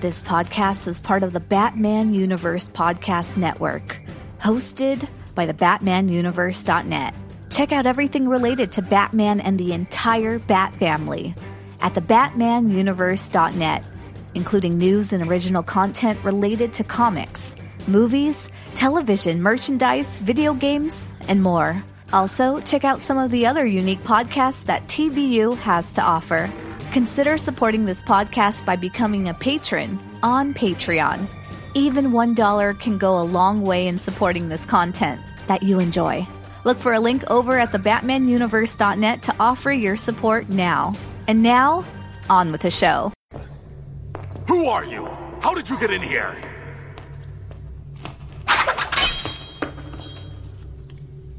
This podcast is part of the Batman Universe Podcast Network, hosted by the BatmanUniverse.net. Check out everything related to Batman and the entire Bat family at the BatmanUniverse.net, including news and original content related to comics, movies, television, merchandise, video games, and more. Also, check out some of the other unique podcasts that TBU has to offer. Consider supporting this podcast by becoming a patron on Patreon. Even $1 can go a long way in supporting this content that you enjoy. Look for a link over at the BatmanUniverse.net to offer your support now. And now, on with the show. Who are you? How did you get in here?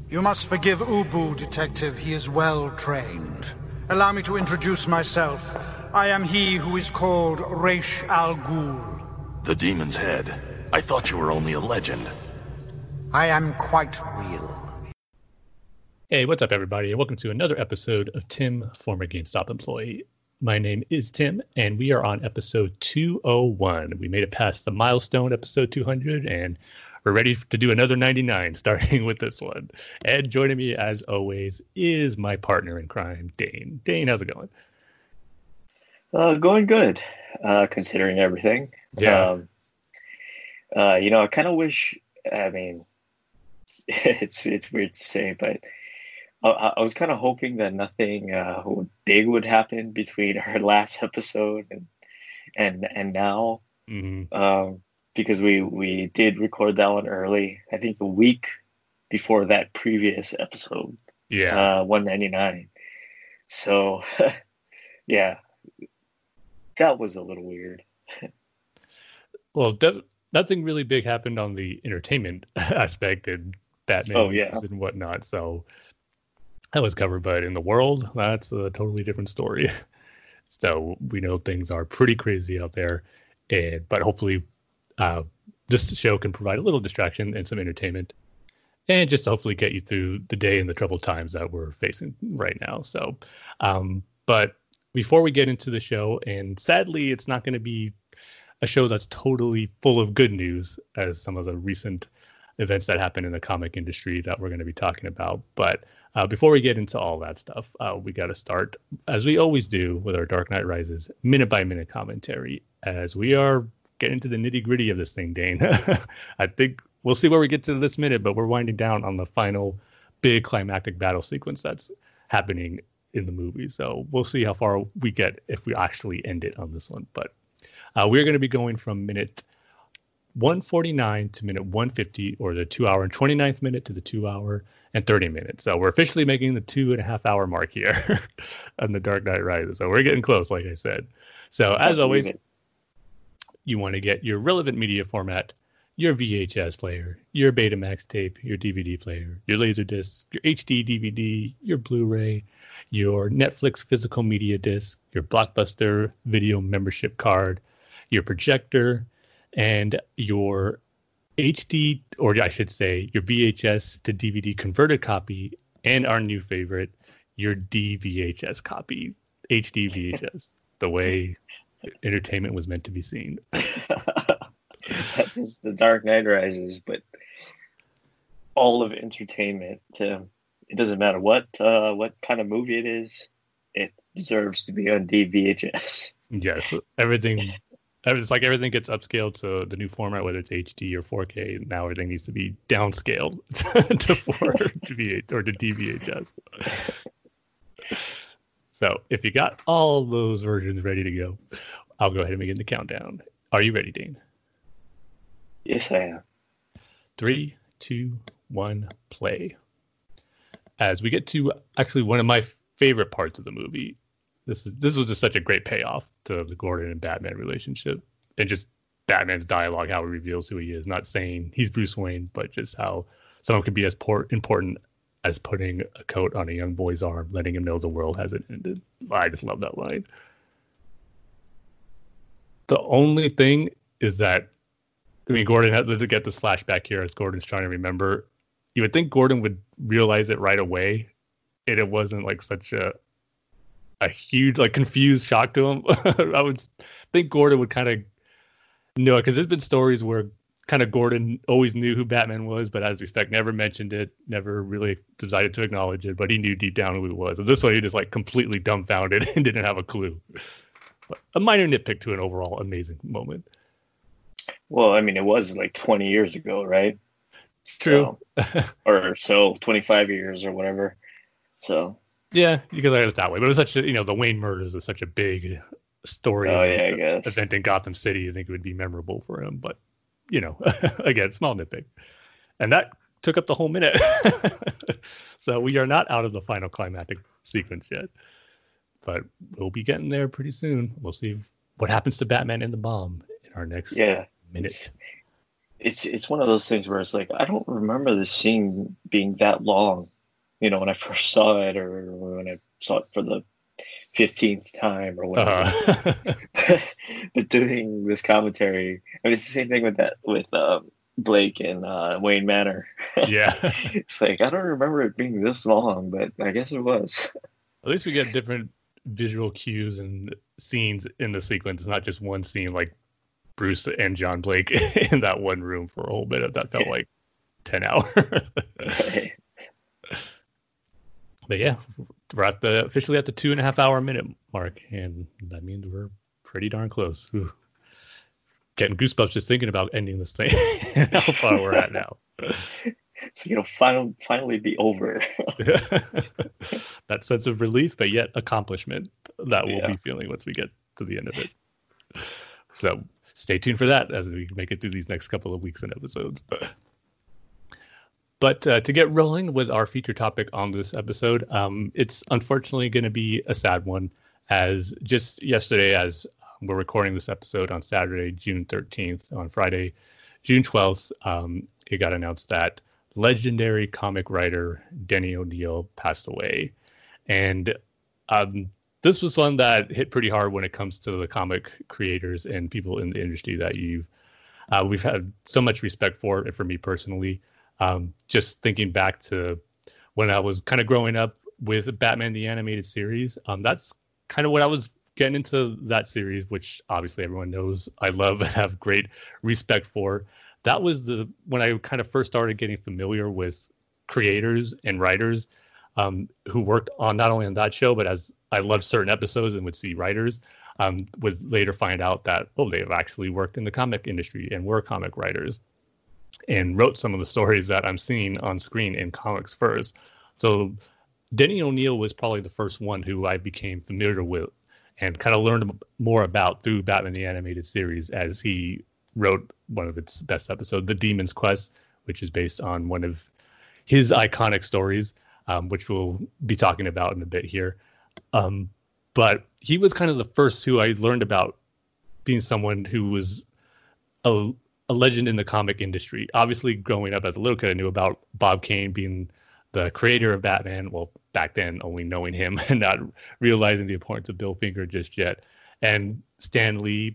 You must forgive Ubu, Detective. He is well trained. Allow me to introduce myself. I am he who is called Ra's al Ghul. The Demon's Head. I thought you were only a legend. I am quite real. Hey, what's up, everybody? And welcome to another episode of Tim, former GameStop employee. My name is Tim, and we are on episode 201. We made it past the milestone, episode 200, and we're ready to do another 99, starting with this one. And joining me, as always, is my partner in crime, Dane. Dane, how's it going? Going good, considering everything. Yeah. I kind of wish, I mean, it's weird to say, but I was kind of hoping that nothing big would happen between our last episode and now. Mm-hmm. Because we did record that one early, I think a week before that previous episode, 199. So, yeah, that was a little weird. Well, nothing really big happened on the entertainment aspect and Batman and whatnot, so that was covered. But in the world, that's a totally different story. So we know things are pretty crazy out there, but hopefully this show can provide a little distraction and some entertainment and just hopefully get you through the day and the troubled times that we're facing right now. So, but before we get into the show, and sadly, it's not going to be a show that's totally full of good news, as some of the recent events that happened in the comic industry that we're going to be talking about. But before we get into all that stuff, we got to start, as we always do, with our Dark Knight Rises minute by minute commentary, as we are get into the nitty-gritty of this thing, Dane. I think we'll see where we get to this minute, but we're winding down on the final big climactic battle sequence that's happening in the movie. So we'll see how far we get if we actually end it on this one. But we're going to be going from minute 149 to minute 150, or the 2 hour and 29th minute to the 2 hour and 30 minutes. So we're officially making the 2.5 hour mark here on The Dark Knight Rises. So we're getting close, like I said. So as always, you want to get your relevant media format, your VHS player, your Betamax tape, your DVD player, your LaserDisc, your HD DVD, your Blu-ray, your Netflix physical media disc, your Blockbuster video membership card, your projector, and your HD, or I should say, your VHS to DVD converted copy, and our new favorite, your DVHS copy, HD VHS, the way entertainment was meant to be seen. That's just The Dark Knight Rises, but all of entertainment. It doesn't matter what kind of movie it is, it deserves to be on DVHS. Yes, everything. It's like everything gets upscaled to the new format, whether it's HD or 4K. Now everything needs to be downscaled to 4 or to DVHS. So if you got all those versions ready to go, I'll go ahead and begin the countdown. Are you ready, Dane? Yes, I am. 3, 2, 1, play. As we get to actually one of my favorite parts of the movie, this was just such a great payoff to the Gordon and Batman relationship, and just Batman's dialogue, how he reveals who he is, not saying he's Bruce Wayne, but just how someone could be as important as putting a coat on a young boy's arm, letting him know the world hasn't ended. I just love that line. The only thing is that, Gordon had to get this flashback here as Gordon's trying to remember. You would think Gordon would realize it right away, and it wasn't like such a huge, confused shock to him. I would think Gordon would kind of No, because there's been stories where kind of Gordon always knew who Batman was, but as we expect, never mentioned it, never really decided to acknowledge it, but he knew deep down who he was. And this way, he just like completely dumbfounded and didn't have a clue. But a minor nitpick to an overall amazing moment. Well, I mean, it was like 20 years ago, right? True. So, or so, 25 years or whatever. So yeah, you could look at it that way. But it was such a, you know, the Wayne murders is such a big story. Oh, yeah, I guess. Event in Gotham City, I think it would be memorable for him. But, you know, again, small nitpick. And that took up the whole minute. So we are not out of the final climactic sequence yet. But we'll be getting there pretty soon. We'll see what happens to Batman and the bomb in our next minute. It's one of those things where it's like, I don't remember this scene being that long, you know, when I first saw it or when I saw it for the 15th time or whatever. Uh-huh. But doing this commentary, I mean, it's the same thing with that, with Blake and Wayne Manor. Yeah. It's like, I don't remember it being this long, but I guess it was. At least we get different visual cues and scenes in the sequence. It's not just one scene like Bruce and John Blake in that one room for a whole bit of that felt like 10 hours. Right. But yeah, we're at the officially at the 2.5 hour minute mark, and that means we're pretty darn close. Ooh. Getting goosebumps just thinking about ending this thing. How far we're at now. So, you know, finally be over. That sense of relief, but yet accomplishment that we'll be feeling once we get to the end of it. So stay tuned for that as we make it through these next couple of weeks and episodes. But to get rolling with our feature topic on this episode, it's unfortunately going to be a sad one, as just yesterday, as we're recording this episode on Saturday, June 13th, on Friday, June 12th, it got announced that legendary comic writer Denny O'Neil passed away. And this was one that hit pretty hard when it comes to the comic creators and people in the industry that we've had so much respect for, and for me personally. Just thinking back to when I was kind of growing up with Batman the Animated Series, that's kind of what I was getting into, that series, which obviously everyone knows I love and have great respect for. That was when I kind of first started getting familiar with creators and writers who worked on not only on that show, but as I loved certain episodes and would see writers, would later find out that, oh, they've actually worked in the comic industry and were comic writers and wrote some of the stories that I'm seeing on screen in comics first. So Denny O'Neil was probably the first one who I became familiar with and kind of learned more about through Batman the Animated Series, as he wrote one of its best episodes, The Demon's Quest, which is based on one of his iconic stories, which we'll be talking about in a bit here. But he was kind of the first who I learned about being someone who was a legend in the comic industry. Obviously, growing up as a little kid, I knew about Bob Kane being the creator of Batman. Well, back then, only knowing him and not realizing the importance of Bill Finger just yet. And Stan Lee.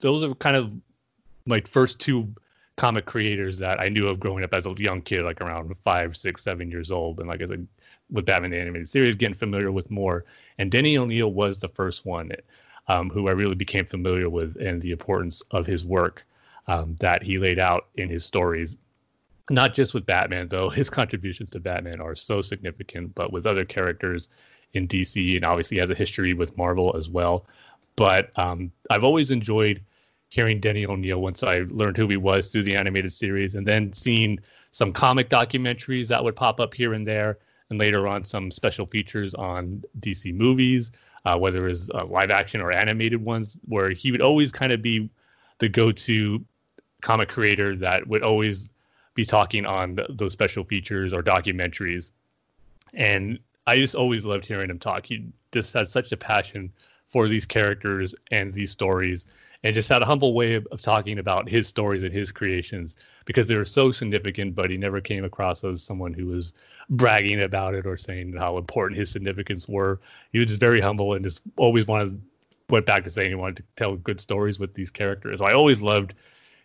Those are kind of my first two comic creators that I knew of growing up as a young kid, like around 5, 6, 7 years old. And like I said, with Batman the Animated Series, getting familiar with more. And Denny O'Neil was the first one who I really became familiar with and the importance of his work. That he laid out in his stories, not just with Batman, though. His contributions to Batman are so significant, but with other characters in DC, and obviously has a history with Marvel as well. But I've always enjoyed hearing Denny O'Neil once I learned who he was through the animated series, and then seeing some comic documentaries that would pop up here and there, and later on some special features on DC movies, whether it was live action or animated ones, where he would always kind of be the go-to comic creator that would always be talking on those special features or documentaries. And I just always loved hearing him talk. He just had such a passion for these characters and these stories, and just had a humble way of talking about his stories and his creations, because they were so significant, but he never came across as someone who was bragging about it or saying how important his significance were. He was just very humble and just always went back to saying he wanted to tell good stories with these characters. So I always loved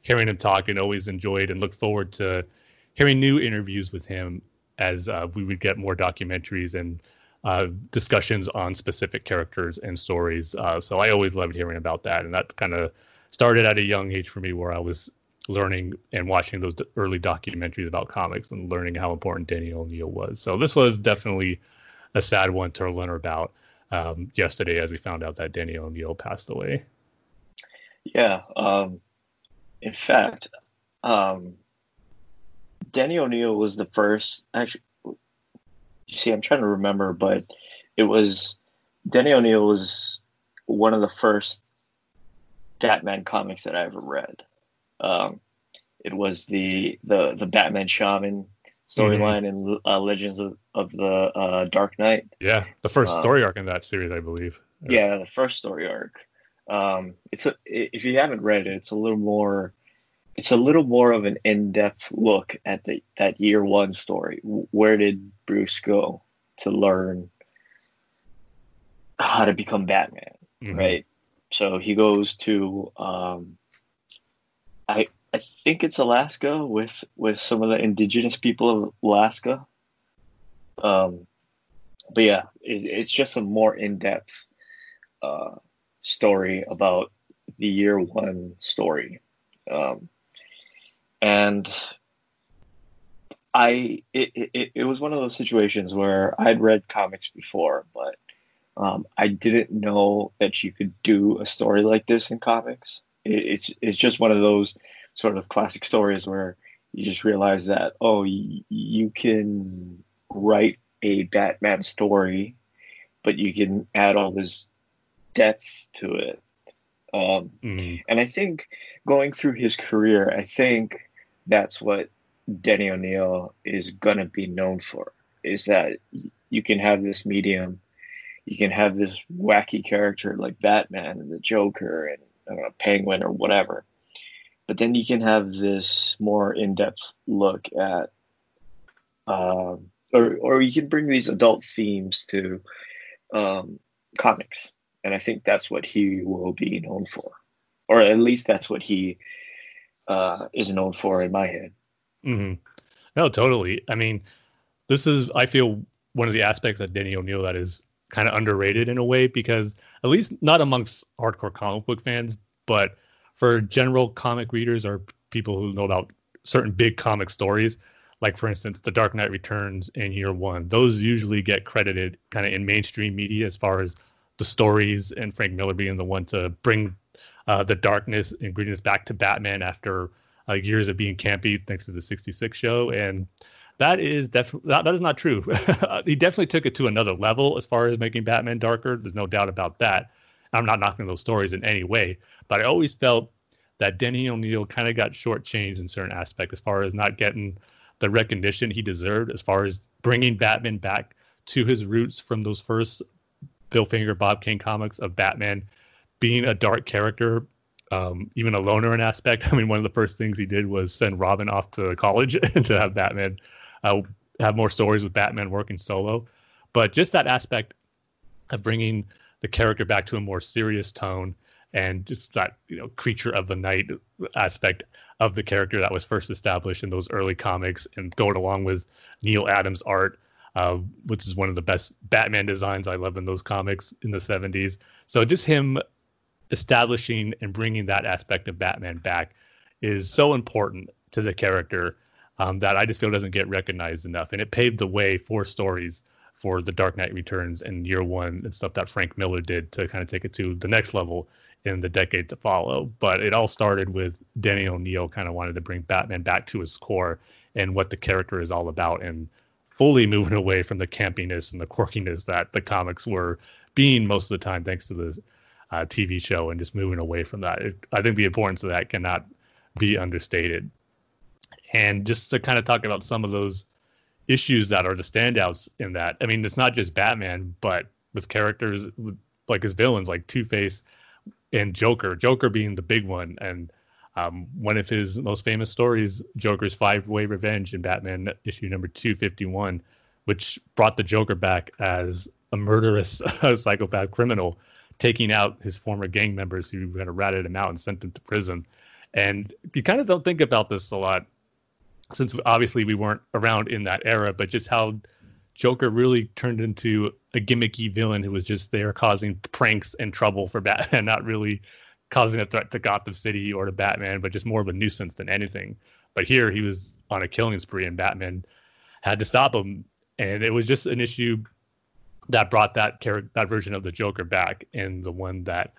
hearing him talk, and always enjoyed and looked forward to hearing new interviews with him as we would get more documentaries and discussions on specific characters and stories. So I always loved hearing about that. And that kind of started at a young age for me, where I was learning and watching those early documentaries about comics and learning how important Denny O'Neil was. So this was definitely a sad one to learn about yesterday, as we found out that Denny O'Neil passed away. Yeah. In fact, Denny O'Neil was the first, actually, you see, I'm trying to remember, but it was, Denny O'Neil was one of the first Batman comics that I ever read. It was the Batman Shaman storyline in Legends of the Dark Knight. Yeah, the first story arc in that series, I believe. Yeah, the first story arc. If you haven't read it, it's a little more of an in-depth look at that year one story. Where did Bruce go to learn how to become Batman? Mm-hmm. Right. So he goes to I think it's Alaska with some of the indigenous people of Alaska. But yeah, it's just a more in-depth story about the year one story. And it was one of those situations where I'd read comics before, but I didn't know that you could do a story like this in comics. It's just one of those sort of classic stories where you just realize that, oh, you can write a Batman story, but you can add all this depth to it. And I think going through his career, I think that's what Denny O'Neil is going to be known for, is that you can have this medium, you can have this wacky character like Batman and the Joker and Penguin or whatever, but then you can have this more in-depth look at, or you can bring these adult themes to comics. And I think that's what he will be known for, or at least that's what he is known for in my head. Mm-hmm. No, totally. I mean, this is, I feel, one of the aspects of Denny O'Neil that is kind of underrated in a way, because at least not amongst hardcore comic book fans, but for general comic readers or people who know about certain big comic stories, like, for instance, The Dark Knight Returns in year one, those usually get credited kind of in mainstream media as far as the stories, and Frank Miller being the one to bring the darkness and grittiness back to Batman after years of being campy, thanks to the 66 show. And that is not true. He definitely took it to another level as far as making Batman darker. There's no doubt about that. I'm not knocking those stories in any way, but I always felt that Denny O'Neil kind of got shortchanged in certain aspects as far as not getting the recognition he deserved, as far as bringing Batman back to his roots from those first Bill Finger, Bob Kane comics of Batman being a dark character, even a loner in aspect. I mean, one of the first things he did was send Robin off to college to have Batman have more stories with Batman working solo. But just that aspect of bringing the character back to a more serious tone, and just that, creature of the night aspect of the character that was first established in those early comics, and going along with Neil Adams' art, which is one of the best Batman designs I love in those comics in the 70s. So just him establishing and bringing that aspect of Batman back is so important to the character that I just feel doesn't get recognized enough. And it paved the way for stories for The Dark Knight Returns and year one and stuff that Frank Miller did to kind of take it to the next level in the decade to follow. But it all started with Denny O'Neil kind of wanted to bring Batman back to his core and what the character is all about, and fully moving away from the campiness and the quirkiness that the comics were being most of the time, thanks to the TV show, and just moving away from that. I think the importance of that cannot be understated. And just to kind of talk about some of those issues that are the standouts in that. I mean, it's not just Batman, but with characters like his villains, like Two-Face and Joker being the big one. And one of his most famous stories, Joker's 5-Way Revenge in Batman issue number 251, which brought the Joker back as a murderous psychopath criminal, taking out his former gang members who kind of ratted him out and sent him to prison. And you kind of don't think about this a lot, since obviously we weren't around in that era, but just how Joker really turned into a gimmicky villain who was just there causing pranks and trouble for Batman, not really causing a threat to Gotham City or to Batman, but just more of a nuisance than anything. But here he was on a killing spree and Batman had to stop him. And it was just an issue that brought that version of the Joker back, and the one that,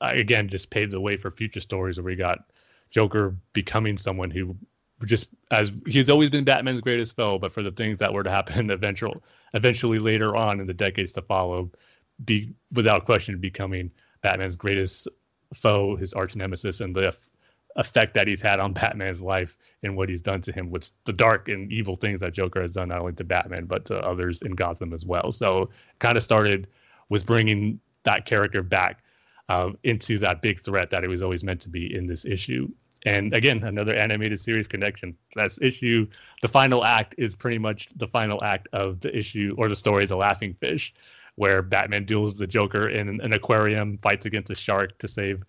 again, just paved the way for future stories where we got Joker becoming someone who just, as he's always been Batman's greatest foe, but for the things that were to happen eventually later on in the decades to follow, be without question becoming Batman's greatest foe, his arch nemesis, and the effect that he's had on Batman's life and what he's done to him with the dark and evil things that Joker has done, not only to Batman, but to others in Gotham as well. So kind of started with bringing that character back into that big threat that it was always meant to be in this issue. And again, another animated series connection. This issue, the final act is pretty much the final act of the issue or the story, The Laughing Fish, where Batman duels the Joker in an aquarium, fights against a shark to save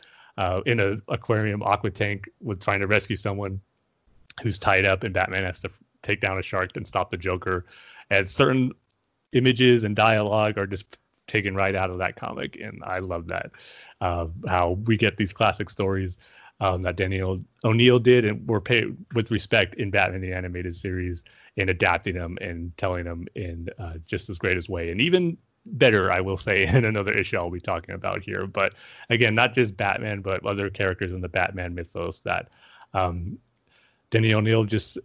in an aquarium aqua tank with trying to rescue someone who's tied up, and Batman has to take down a shark and stop the Joker. And certain images and dialogue are just taken right out of that comic. And I love that, how we get these classic stories that Denny O'Neil did and were paid with respect in Batman the Animated Series, and adapting them and telling them in just as great as way. And even better, I will say, in another issue I'll be talking about here. But again, not just Batman, but other characters in the Batman mythos that Denny O'Neil just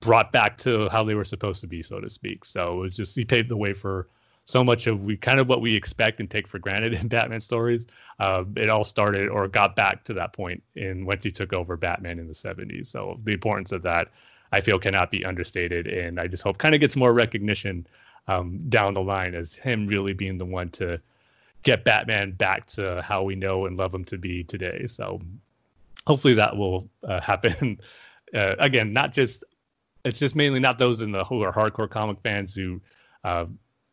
brought back to how they were supposed to be, so to speak. So it was just, he paved the way for so much of what we expect and take for granted in Batman stories. It all started or got back to that point in once he took over Batman in the 70s. So the importance of that, I feel, cannot be understated. And I just hope kind of gets more recognition down the line as him really being the one to get Batman back to how we know and love him to be today. So hopefully that will happen. Again, not just, it's just mainly not those in the who are hardcore comic fans who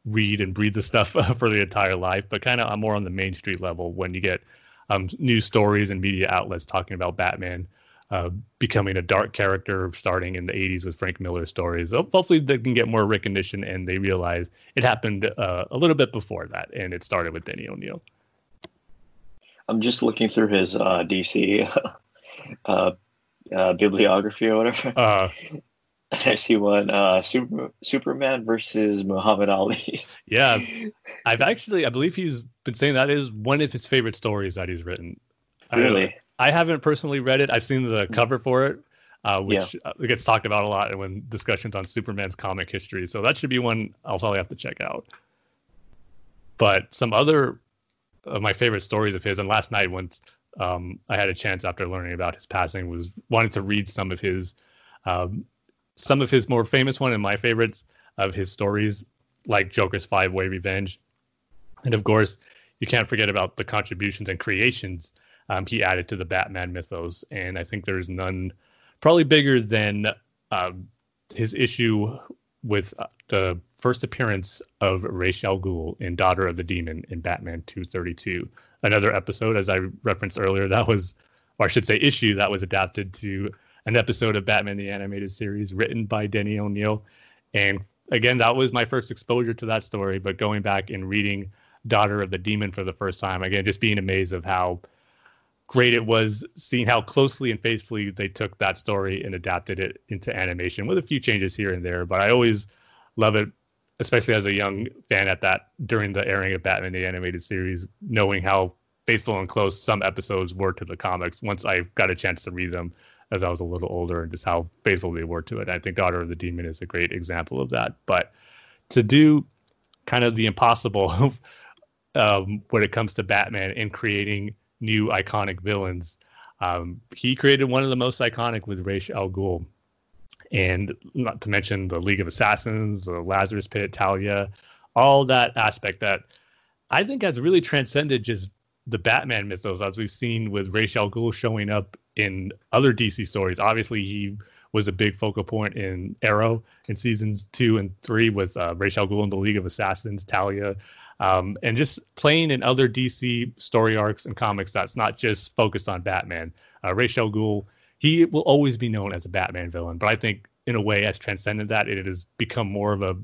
read and breathe the stuff for their entire life, but kind of more on the Main Street level when you get new stories and media outlets talking about Batman becoming a dark character starting in the 80s with Frank Miller stories. Hopefully they can get more recognition and they realize it happened a little bit before that, and it started with Denny O'Neil. I'm just looking through his DC bibliography or whatever. I see one, Superman versus Muhammad Ali. Yeah, I believe he's been saying that is one of his favorite stories that he's written. Really? I haven't personally read it. I've seen the cover for it, which gets talked about a lot when discussions on Superman's comic history. So that should be one I'll probably have to check out. But some other of my favorite stories of his, and last night once I had a chance after learning about his passing, was wanting to read some of his more famous one and my favorites of his stories, like Joker's Five Way Revenge. And of course, you can't forget about the contributions and creations he added to the Batman mythos, and I think there's none probably bigger than his issue with the first appearance of Ra's al Ghul in Daughter of the Demon in Batman 232. Another episode, as I referenced earlier, issue that was adapted to an episode of Batman the Animated Series written by Denny O'Neil. And again, that was my first exposure to that story, but going back and reading Daughter of the Demon for the first time, again, just being amazed of how great it was, seeing how closely and faithfully they took that story and adapted it into animation with a few changes here and there. But I always love it, especially as a young fan at that, during the airing of Batman the Animated Series, knowing how faithful and close some episodes were to the comics once I got a chance to read them as I was a little older, and just how faithful they were to it. I think Daughter of the Demon is a great example of that. But to do kind of the impossible when it comes to Batman and creating new iconic villains. He created one of the most iconic with Ra's al Ghul, and not to mention the League of Assassins, the Lazarus Pit, Talia, all that aspect that I think has really transcended just the Batman mythos, as we've seen with Ra's al Ghul showing up in other DC stories. Obviously, he was a big focal point in Arrow in seasons 2 and 3 with Ra's al Ghul and the League of Assassins, Talia. And just playing in other DC story arcs and comics that's not just focused on Batman. Ra's al Ghul, he will always be known as a Batman villain, but I think in a way has transcended that. It has become more of a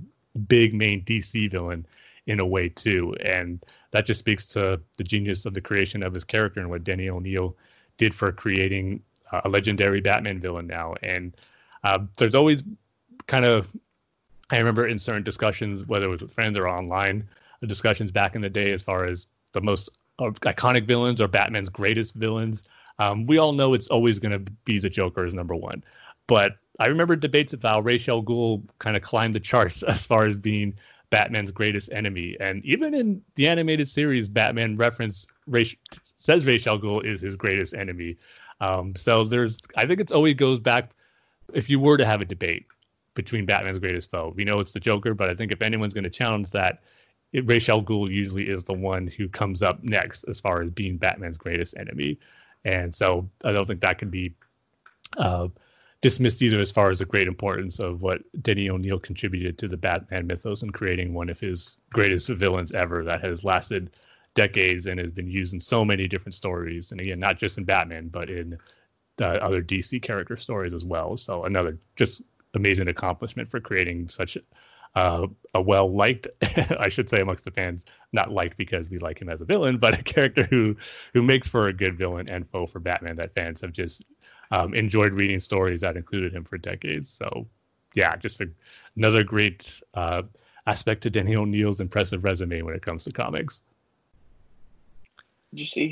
big main DC villain in a way too. And that just speaks to the genius of the creation of his character and what Denny O'Neil did for creating a legendary Batman villain now. And there's always kind of, I remember in certain discussions, whether it was with friends or online discussions back in the day, as far as the most iconic villains or Batman's greatest villains, we all know it's always going to be the Joker is number one. But I remember debates about Ra's al Ghul kind of climbed the charts as far as being Batman's greatest enemy. And even in the animated series, Batman says Ra's al Ghul is his greatest enemy. So I think it always goes back, if you were to have a debate between Batman's greatest foe, we know it's the Joker, but I think if anyone's going to challenge that, Ra's al Ghul usually is the one who comes up next as far as being Batman's greatest enemy. And so I don't think that can be dismissed either as far as the great importance of what Denny O'Neil contributed to the Batman mythos and creating one of his greatest villains ever that has lasted decades and has been used in so many different stories. And again, not just in Batman, but in other DC character stories as well. So another just amazing accomplishment for creating such a well-liked, I should say amongst the fans, not liked because we like him as a villain, but a character who makes for a good villain and foe for Batman that fans have just enjoyed reading stories that included him for decades. So yeah, just another great aspect to Denny O'Neil's impressive resume when it comes to comics. Did you see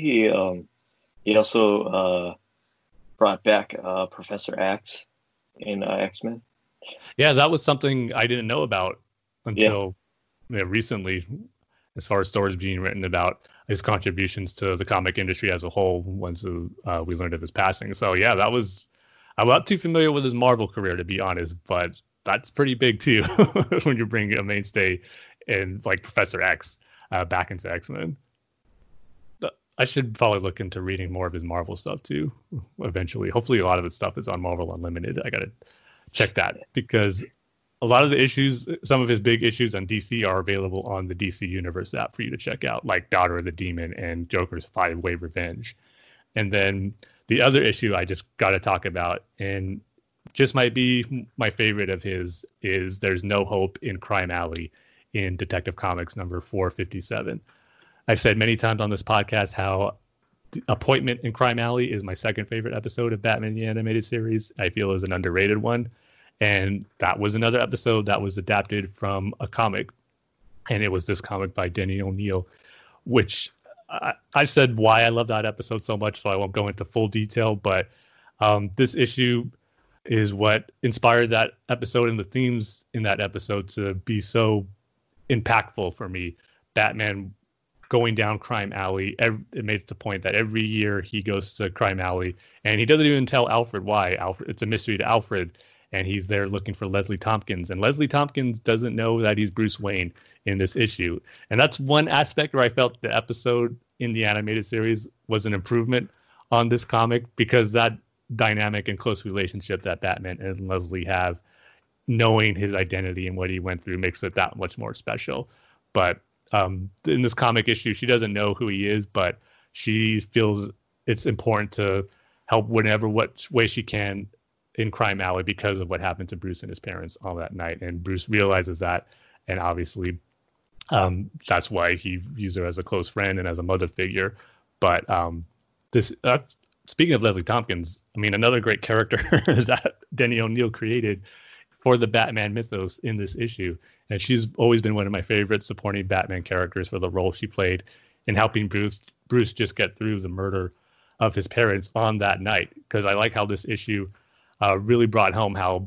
he also brought back Professor Axe in X-Men? Yeah, that was something I didn't know about until recently, as far as stories being written about his contributions to the comic industry as a whole once we learned of his passing. So yeah, I'm not too familiar with his Marvel career, to be honest, but that's pretty big too when you bring a mainstay and like Professor X back into X-Men. I should probably look into reading more of his Marvel stuff too eventually. Hopefully a lot of his stuff is on Marvel Unlimited. I got to check that because a lot of the issues, some of his big issues on DC are available on the DC Universe app for you to check out, like Daughter of the Demon and Joker's 5-Way Revenge. And then the other issue I just got to talk about and just might be my favorite of his is There's No Hope in Crime Alley in Detective Comics number 457. I've said many times on this podcast how Appointment in Crime Alley is my second favorite episode of Batman the Animated Series. I feel is an underrated one. And that was another episode that was adapted from a comic. And it was this comic by Denny O'Neil, which I've said why I love that episode so much, so I won't go into full detail. But this issue is what inspired that episode and the themes in that episode to be so impactful for me. Batman going down Crime Alley. It makes the point that every year he goes to Crime Alley and he doesn't even tell Alfred why. It's a mystery to Alfred. And he's there looking for Leslie Tompkins. And Leslie Tompkins doesn't know that he's Bruce Wayne in this issue. And that's one aspect where I felt the episode in the animated series was an improvement on this comic, because that dynamic and close relationship that Batman and Leslie have, knowing his identity and what he went through, makes it that much more special. But in this comic issue, she doesn't know who he is, but she feels it's important to help whenever, what way she can in Crime Alley because of what happened to Bruce and his parents all that night. And Bruce realizes that. And obviously that's why he views her as a close friend and as a mother figure. But speaking of Leslie Tompkins, I mean, another great character that Denny O'Neil created for the Batman mythos in this issue. And she's always been one of my favorite supporting Batman characters for the role she played in helping Bruce just get through the murder of his parents on that night. Because I like how this issue really brought home how,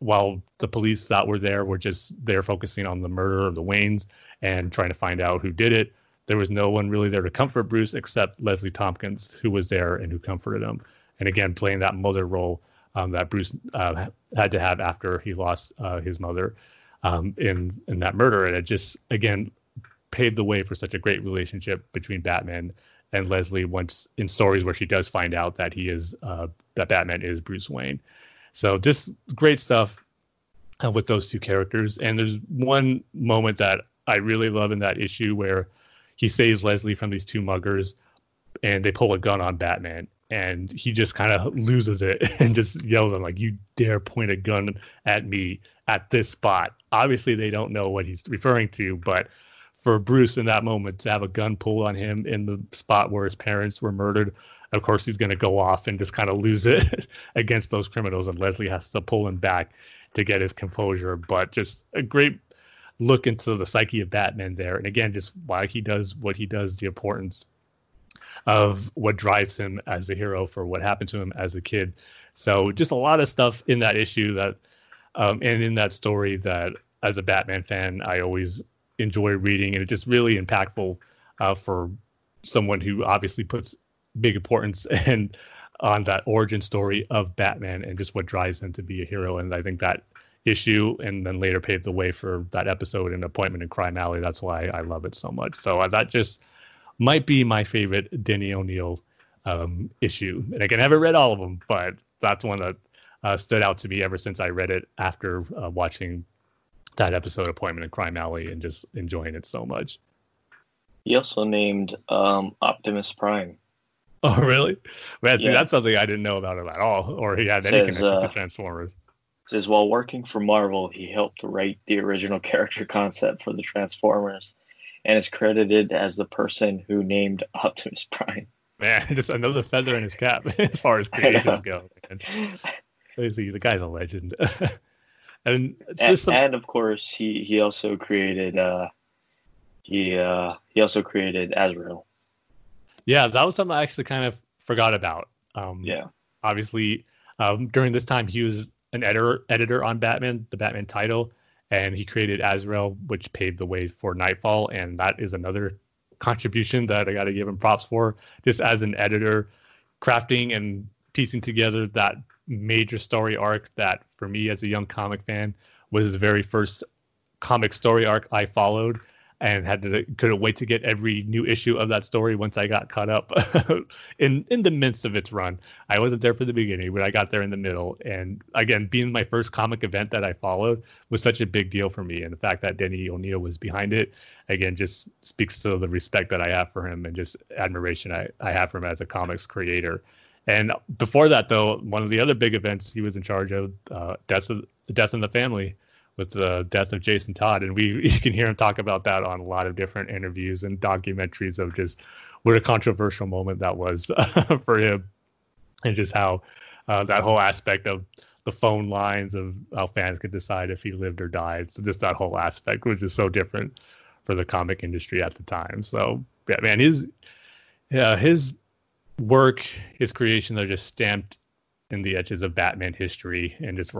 while the police that were there were just there focusing on the murder of the Waynes and trying to find out who did it, there was no one really there to comfort Bruce except Leslie Tompkins, who was there and who comforted him. And again, playing that mother role that Bruce had to have after he lost his mother in that murder. And it just, again, paved the way for such a great relationship between Batman and Leslie once in stories where she does find out that he is that Batman is Bruce Wayne. So just great stuff with those two characters. And there's one moment that I really love in that issue where he saves Leslie from these two muggers and they pull a gun on Batman and he just kind of loses it and just yells at him like, "You dare point a gun at me at this spot." Obviously they don't know what he's referring to, but for Bruce in that moment to have a gun pulled on him in the spot where his parents were murdered. Of course, he's going to go off and just kind of lose it against those criminals, and Leslie has to pull him back to get his composure. But just a great look into the psyche of Batman there. And again, just why he does what he does, the importance of what drives him as a hero for what happened to him as a kid. So just a lot of stuff in that issue that and in that story that as a Batman fan, I always enjoy reading. And it's just really impactful for someone who obviously puts big importance and on that origin story of Batman and just what drives him to be a hero. And I think that issue and then later paved the way for that episode in Appointment in Crime Alley. That's why I love it so much. So that just might be my favorite Denny O'Neil issue. And again, I haven't read all of them, but that's one that stood out to me ever since I read it after watching that episode, Appointment in Crime Alley, and just enjoying it so much. He also named Optimus Prime. Oh, really? Man, see, that's something I didn't know about him at all, or he had any connection to Transformers. It says, while working for Marvel, he helped write the original character concept for the Transformers and is credited as the person who named Optimus Prime. Man, just another feather in his cap as far as creations go. Man. The guy's a legend. And of course, he also created Azrael. Yeah, that was something I actually kind of forgot about. Obviously, during this time, he was an editor on Batman, the Batman title, and he created Azrael, which paved the way for Nightfall. And that is another contribution that I got to give him props for, just as an editor, crafting and piecing together that major story arc that, for me as a young comic fan, was the very first comic story arc I followed. And couldn't wait to get every new issue of that story once I got caught up in the midst of its run. I wasn't there for the beginning, but I got there in the middle. And again, being my first comic event that I followed was such a big deal for me. And the fact that Denny O'Neil was behind it, again, just speaks to the respect that I have for him and just admiration I have for him as a comics creator. And before that, though, one of the other big events he was in charge of, Death in the Family, with the death of Jason Todd. And you can hear him talk about that on a lot of different interviews and documentaries of just what a controversial moment that was for him, and just how that whole aspect of the phone lines of how fans could decide if he lived or died. So just that whole aspect, which is so different for the comic industry at the time. So yeah, man, his work, his creations are just stamped in the etches of Batman history, and just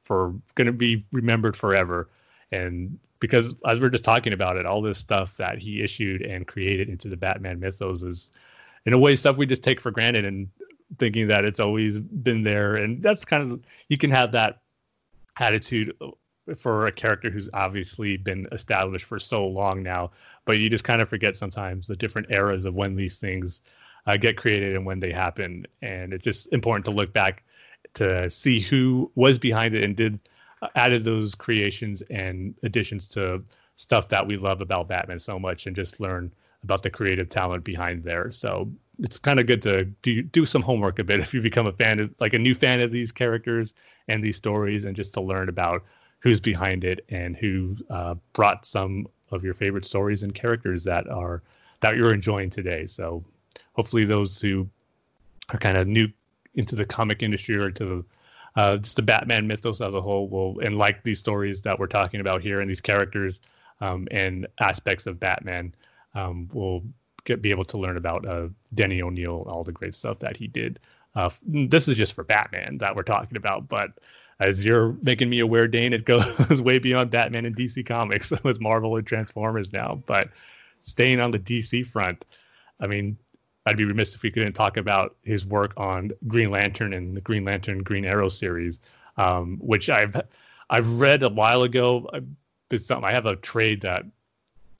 for going to be remembered forever. And because, as we're just talking about it, all this stuff that he issued and created into the Batman mythos is, in a way, stuff we just take for granted and thinking that it's always been there. And that's kind of, you can have that attitude for a character who's obviously been established for so long now, but you just kind of forget sometimes the different eras of when these things get created and when they happen. And it's just important to look back to see who was behind it and added those creations and additions to stuff that we love about Batman so much, and just learn about the creative talent behind there. So it's kind of good to do some homework a bit if you become a fan, like a new fan of these characters and these stories, and just to learn about who's behind it and who brought some of your favorite stories and characters that you're enjoying today. So hopefully those who are kind of new into the comic industry or to just the Batman mythos as a whole and like these stories that we're talking about here and these characters and aspects of Batman, will be able to learn about Denny O'Neil, all the great stuff that he did. This is just for Batman that we're talking about, but as you're making me aware, Dane, it goes way beyond Batman and DC Comics with Marvel and Transformers now. But staying on the DC front, I mean, I'd be remiss if we couldn't talk about his work on Green Lantern and the Green Lantern, Green Arrow series, which I've read a while ago. It's something I have a trade that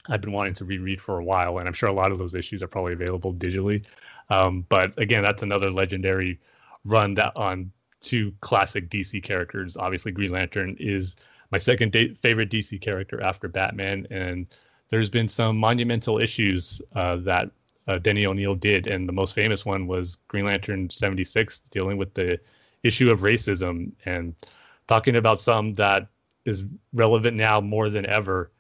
I've been wanting to reread for a while, and I'm sure a lot of those issues are probably available digitally. But again, that's another legendary run that on two classic DC characters. Obviously, Green Lantern is my second favorite DC character after Batman, and there's been some monumental issues that Denny O'Neil did, and the most famous one was Green Lantern 76, dealing with the issue of racism and talking about something that is relevant now more than ever,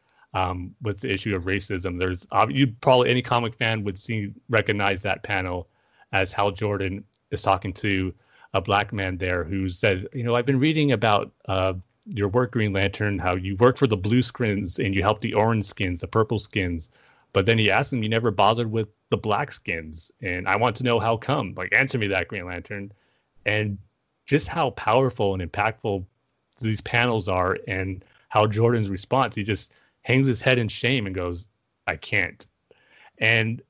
with the issue of racism. There's you probably, any comic fan would recognize that panel as Hal Jordan is talking to a black man there who says, you know, I've been reading about your work, Green Lantern, how you work for the blue skins and you help the orange skins, the purple skins. But then he asked him, you never bothered with the black skins. And I want to know how come. Like, answer me that, Green Lantern. And just how powerful and impactful these panels are, and how Jordan's response, he just hangs his head in shame and goes, I can't. And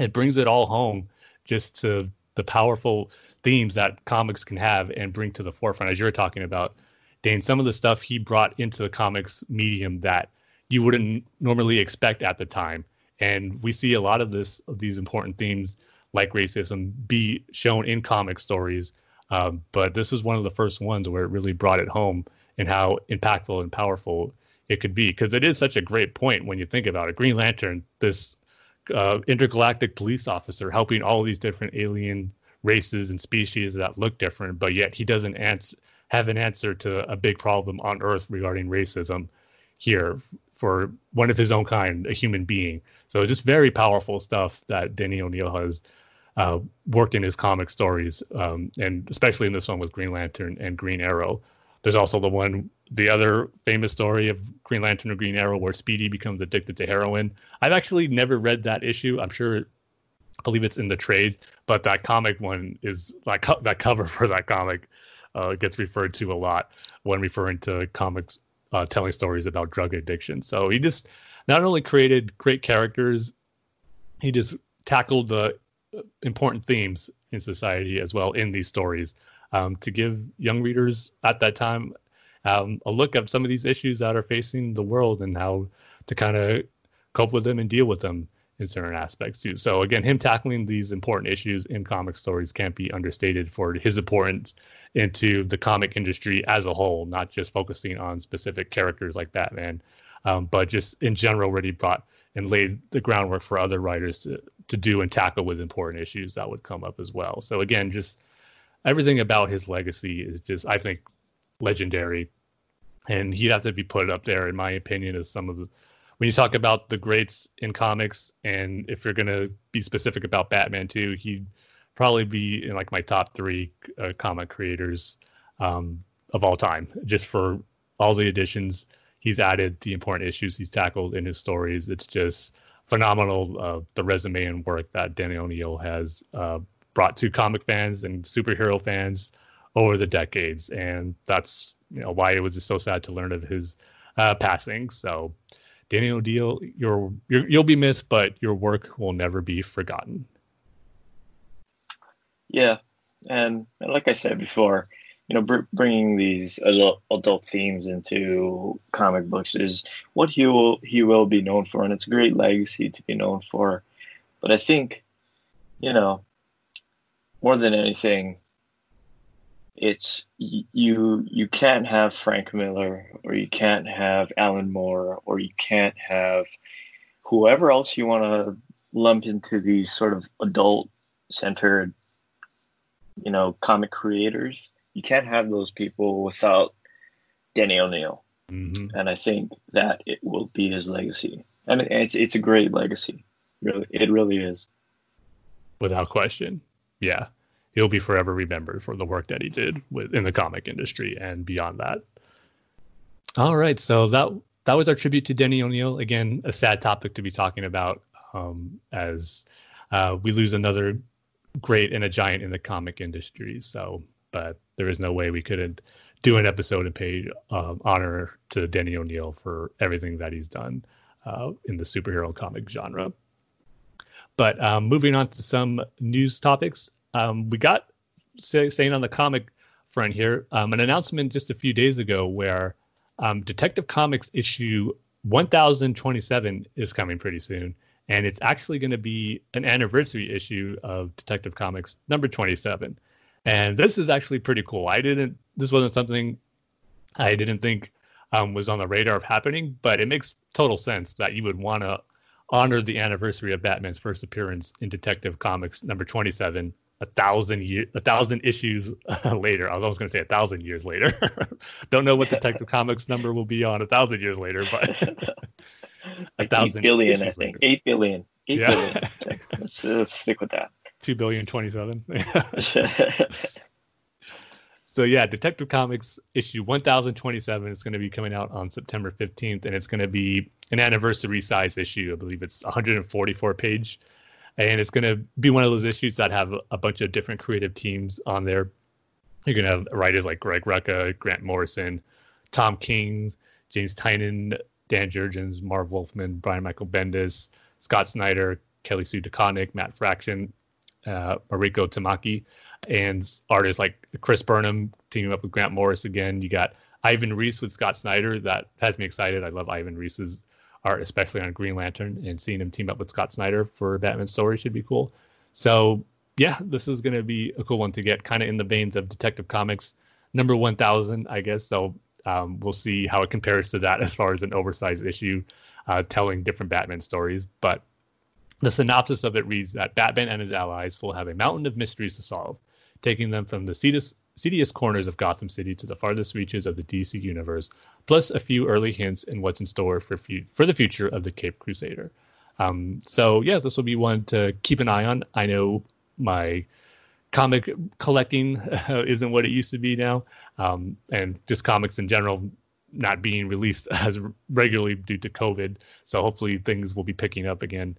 it brings it all home just to the powerful themes that comics can have and bring to the forefront, as you're talking about, Dane. Some of the stuff he brought into the comics medium that you wouldn't normally expect at the time. And we see a lot of these important themes like racism be shown in comic stories. But this is one of the first ones where it really brought it home and how impactful and powerful it could be. Because it is such a great point when you think about it. Green Lantern, this intergalactic police officer helping all these different alien races and species that look different, but yet he doesn't have an answer to a big problem on Earth regarding racism here for one of his own kind, a human being. So just very powerful stuff that Denny O'Neil has worked in his comic stories, and especially in this one with Green Lantern and Green Arrow. There's also the other famous story of Green Lantern or Green Arrow where Speedy becomes addicted to heroin. I've actually never read that issue. I believe it's in the trade, but that comic one is like that cover for that comic gets referred to a lot when referring to comics telling stories about drug addiction. So he just not only created great characters, he just tackled the important themes in society as well in these stories to give young readers at that time a look at some of these issues that are facing the world and how to kind of cope with them and deal with them in certain aspects too. So again, him tackling these important issues in comic stories can't be understated for his importance into the comic industry as a whole, not just focusing on specific characters like Batman, but just in general already brought and laid the groundwork for other writers to do and tackle with important issues that would come up as well. So again, just everything about his legacy is just, I think, legendary. And he'd have to be put up there, in my opinion, as some of the, when you talk about the greats in comics, and if you're going to be specific about Batman too, he'd probably be in like my top three comic creators of all time, just for all the additions he's added, the important issues he's tackled in his stories. It's just phenomenal, the resume and work that Denny O'Neil has brought to comic fans and superhero fans over the decades. And that's, you know, why it was just so sad to learn of his passing. So Denny O'Neil, you'll be missed, but your work will never be forgotten. Yeah, and like I said before, you know, bringing these adult themes into comic books is what he will be known for, and it's a great legacy to be known for. But I think, you know, more than anything, it's you can't have Frank Miller, or you can't have Alan Moore, or you can't have whoever else you want to lump into these sort of adult-centered, you know, comic creators. You can't have those people without Denny O'Neil. Mm-hmm. And I think that it will be his legacy. I mean, it's a great legacy. Really, it really is. Without question. Yeah. He'll be forever remembered for the work that he did in the comic industry and beyond that. All right. So that was our tribute to Denny O'Neil. Again, a sad topic to be talking about as we lose another great and a giant in the comic industry. So, but there is no way we couldn't do an episode and pay honor to Denny O'Neil for everything that he's done in the superhero comic genre. But moving on to some news topics. We got, staying on the comic front here, an announcement just a few days ago where Detective Comics issue 1027 is coming pretty soon. And it's actually going to be an anniversary issue of Detective Comics number 27. And this is actually pretty cool. This wasn't something I didn't think was on the radar of happening, but it makes total sense that you would want to honor the anniversary of Batman's first appearance in Detective Comics number 27 a thousand issues later. I was almost going to say 1,000 years later. Don't know what Detective Comics number will be on 1,000 years later, but 1,000 billion, I think. 8 billion. 8 billion. Let's stick with that. 2,027,000,027. So yeah, Detective Comics issue 1,027 is going to be coming out on September 15th, and it's going to be an anniversary size issue. I believe it's 144 page, and it's going to be one of those issues that have a bunch of different creative teams on there. You're going to have writers like Greg Rucka, Grant Morrison, Tom King, James Tynion, Dan Jurgens, Marv Wolfman, Brian Michael Bendis, Scott Snyder, Kelly Sue DeConnick, Matt Fraction, Mariko Tamaki, and artists like Chris Burnham teaming up with Grant Morris again. You got Ivan Reis with Scott Snyder. That has me excited. I love Ivan Reis's art, especially on Green Lantern, and seeing him team up with Scott Snyder for Batman story should be cool. So yeah, this is going to be a cool one to get, kind of in the veins of Detective Comics number 1,000, I guess. So we'll see how it compares to that as far as an oversized issue telling different Batman stories. But the synopsis of it reads that Batman and his allies will have a mountain of mysteries to solve, taking them from the seediest corners of Gotham City to the farthest reaches of the DC universe, plus a few early hints in what's in store for the future of the Caped Crusader. So yeah, this will be one to keep an eye on. I know my comic collecting isn't what it used to be now, and just comics in general not being released as regularly due to COVID. So hopefully things will be picking up again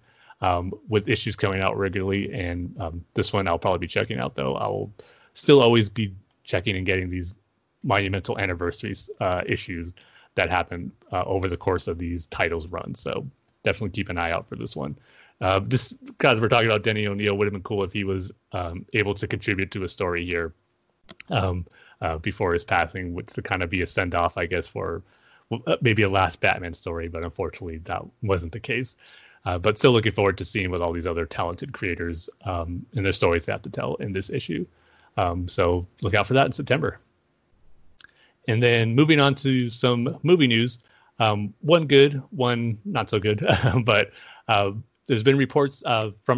with issues coming out regularly. And this one I'll probably be checking out, though. I'll still always be checking and getting these monumental anniversaries issues that happen over the course of these titles runs. So definitely keep an eye out for this one. Just because we're talking about Denny O'Neil, would have been cool if he was able to contribute to a story here before his passing, which to kind of be a send off, I guess, for maybe a last Batman story. But unfortunately, that wasn't the case. But still looking forward to seeing what all these other talented creators and their stories they have to tell in this issue. So look out for that in September. And then moving on to some movie news. One good, one not so good. But there's been reports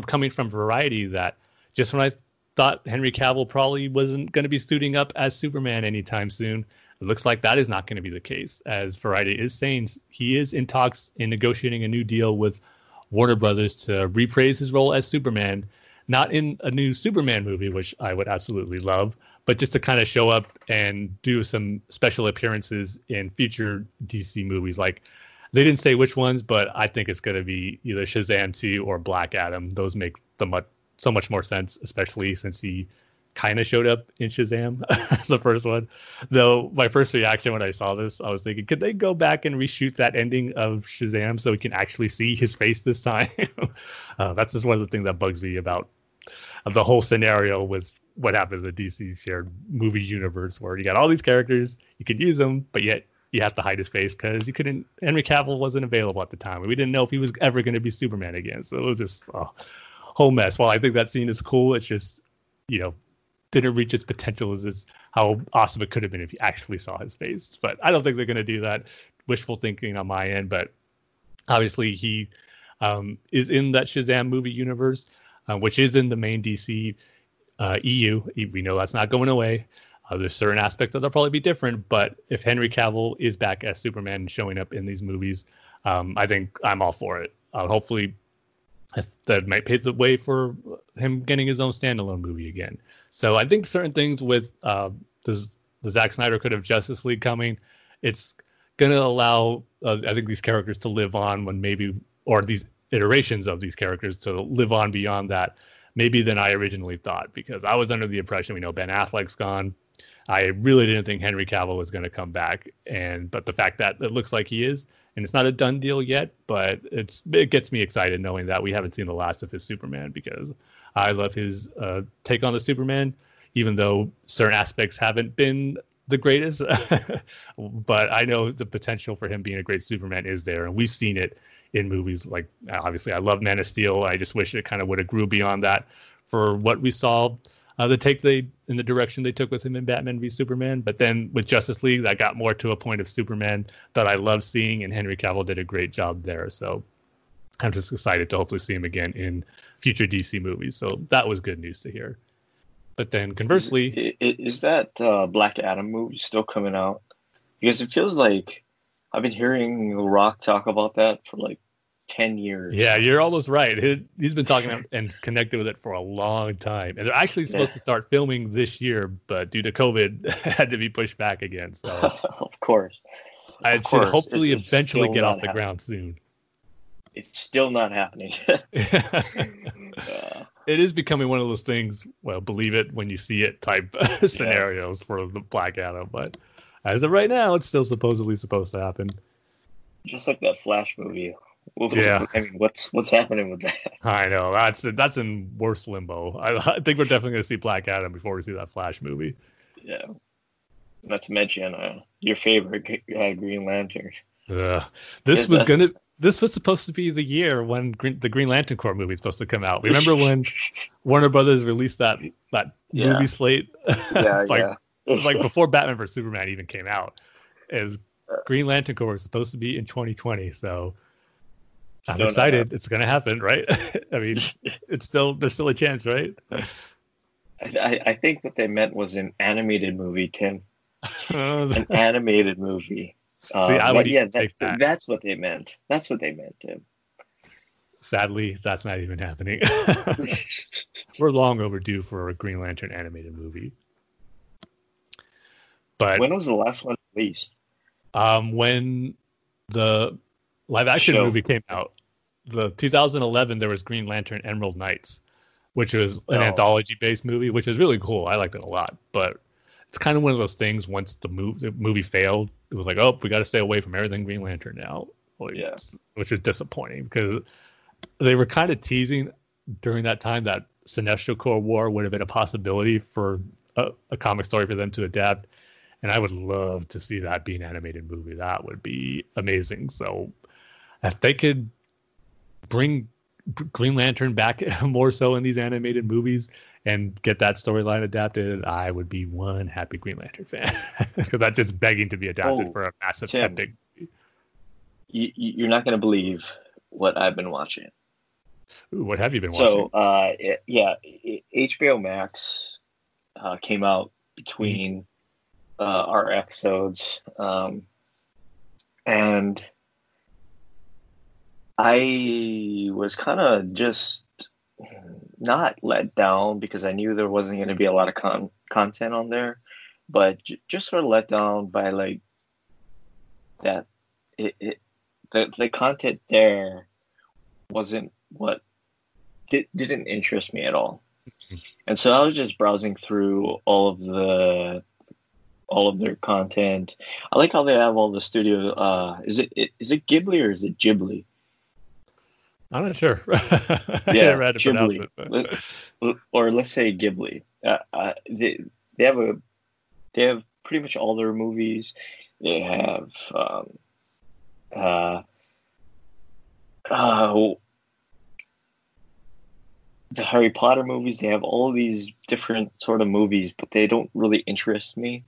coming from Variety that just when I thought Henry Cavill probably wasn't going to be suiting up as Superman anytime soon, it looks like that is not going to be the case, as Variety is saying he is in talks in negotiating a new deal with Warner Brothers to reprise his role as Superman, not in a new Superman movie, which I would absolutely love, but just to kind of show up and do some special appearances in future DC movies. Like, they didn't say which ones, but I think it's going to be either Shazam 2 or Black Adam. Those make so much more sense, especially since he kind of showed up in Shazam, the first one. Though my first reaction when I saw this, I was thinking, could they go back and reshoot that ending of Shazam so we can actually see his face this time? That's just one of the things that bugs me about the whole scenario with what happened in the DC shared movie universe, where you got all these characters, you could use them, but yet you have to hide his face because you couldn't. Henry Cavill wasn't available at the time, and we didn't know if he was ever going to be Superman again. So it was just a whole mess. While I think that scene is cool, it's just, didn't reach its potential is how awesome it could have been if you actually saw his face. But I don't think they're going to do that. Wishful thinking on my end, but obviously he is in that Shazam movie universe, which is in the main DC EU. We know that's not going away. There's certain aspects that'll probably be different, but if Henry Cavill is back as Superman and showing up in these movies, I think I'm all for it. Hopefully that might pave the way for him getting his own standalone movie again. So I think certain things with the Zack Snyder cut of Justice League coming, it's going to allow, I think, these characters to live on these iterations of these characters to live on beyond that, maybe than I originally thought, because I was under the impression, Ben Affleck's gone. I really didn't think Henry Cavill was going to come back. But the fact that it looks like he is, and it's not a done deal yet, but it gets me excited knowing that we haven't seen the last of his Superman, because I love his take on the Superman, even though certain aspects haven't been the greatest. But I know the potential for him being a great Superman is there, and we've seen it in movies. Like, obviously, I love Man of Steel. I just wish it kind of would have grew beyond that for what we saw. The direction they took with him in Batman v Superman. But then with Justice League, I got more to a point of Superman that I love seeing, and Henry Cavill did a great job there. So I'm just excited to hopefully see him again in future DC movies. So that was good news to hear. But then conversely... Is that Black Adam movie still coming out? Because it feels like I've been hearing The Rock talk about that for like 10 years. Yeah, you're almost right. He's been talking about and connected with it for a long time. And they're actually supposed to start filming this year, but due to COVID, had to be pushed back again. So of course. It should hopefully eventually get off the ground soon. It's still not happening. It is becoming one of those things, well, believe it when you see it type scenarios for the Black Adam. But as of right now, it's still supposed to happen. Just like that Flash movie. Yeah. I mean, what's happening with that? I know. That's in worse limbo. I think we're definitely going to see Black Adam before we see that Flash movie. Yeah. Not to mention your favorite Green Lantern. This was supposed to be the year when the Green Lantern Corps movie was supposed to come out. Remember when Warner Brothers released that movie slate? Yeah, it was like before Batman v Superman even came out. And Green Lantern Corps was supposed to be in 2020, so I'm excited. It's going to happen, right? I mean, there's still a chance, right? I think what they meant was an animated movie, Tim. An animated movie. That's what they meant. That's what they meant, Tim. Sadly, that's not even happening. We're long overdue for a Green Lantern animated movie. But when was the last one released? When the live action movie came out, the 2011, there was Green Lantern Emerald Knights, which was an anthology-based movie, which was really cool. I liked it a lot, but it's kind of one of those things. Once the movie failed, it was like, oh, we got to stay away from everything Green Lantern now, which is disappointing because they were kind of teasing during that time that Sinestro Corps War would have been a possibility for a comic story for them to adapt, and I would love to see that be an animated movie. That would be amazing. So if they could bring Green Lantern back more so in these animated movies and get that storyline adapted, I would be one happy Green Lantern fan. Because that's just begging to be adapted for a massive epic. You're not going to believe what I've been watching. Ooh, what have you been watching? So, HBO Max came out between our episodes. And I was kind of just not let down because I knew there wasn't going to be a lot of content on there, but just sort of let down by like that. The content there wasn't what didn't interest me at all, and so I was just browsing through all of their content. I like how they have all the studio. Is it Ghibli or is it Ghibli? I'm not sure. Ghibli. Pronounce it, or let's say Ghibli. They have pretty much all their movies. They have the Harry Potter movies. They have all these different sort of movies, but they don't really interest me.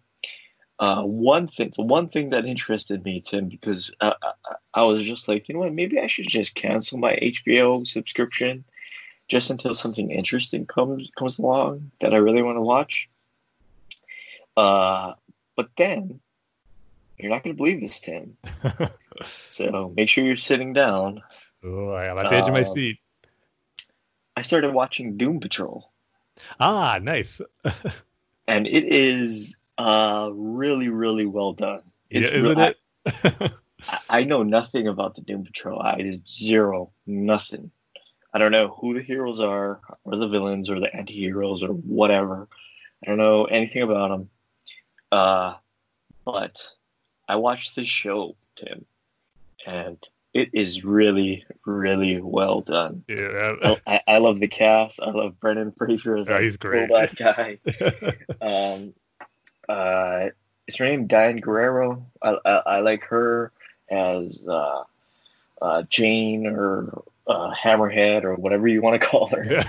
The one thing that interested me, Tim, because I was just like, you know what, maybe I should just cancel my HBO subscription just until something interesting comes along that I really want to watch. But then, you're not going to believe this, Tim. So make sure you're sitting down. Oh, I am at the edge of my seat. I started watching Doom Patrol. Ah, nice. And it is... really, really well done. Isn't it? I know nothing about the Doom Patrol. I is zero, nothing. I don't know who the heroes are, or the villains, or the anti-heroes, or whatever. I don't know anything about them. But I watched this show, Tim, and it is really, really well done. Yeah, I love the cast. I love Brendan Fraser as he's great. Robot guy. Is her name Diane Guerrero? I like her as Jane or Hammerhead or whatever you want to call her. Yeah.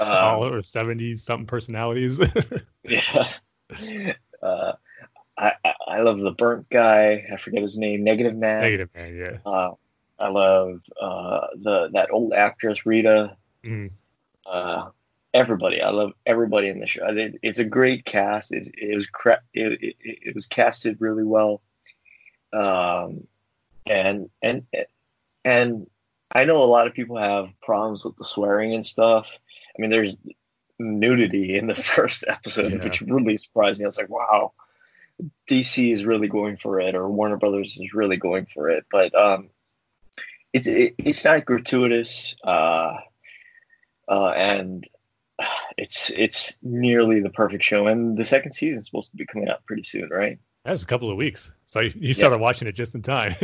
All over 70s something personalities. Yeah. I love the burnt guy. I forget his name. Negative Man. Yeah. I love that old actress Rita. Mm. everybody. I love everybody in the show. It's a great cast. It was casted really well. And I know a lot of people have problems with the swearing and stuff. I mean, there's nudity in the first episode, which really surprised me. I was like, wow, DC is really going for it, or Warner Brothers is really going for it. But it's not gratuitous, and it's nearly the perfect show. And the second season is supposed to be coming out pretty soon, right? That's a couple of weeks. So you started watching it just in time.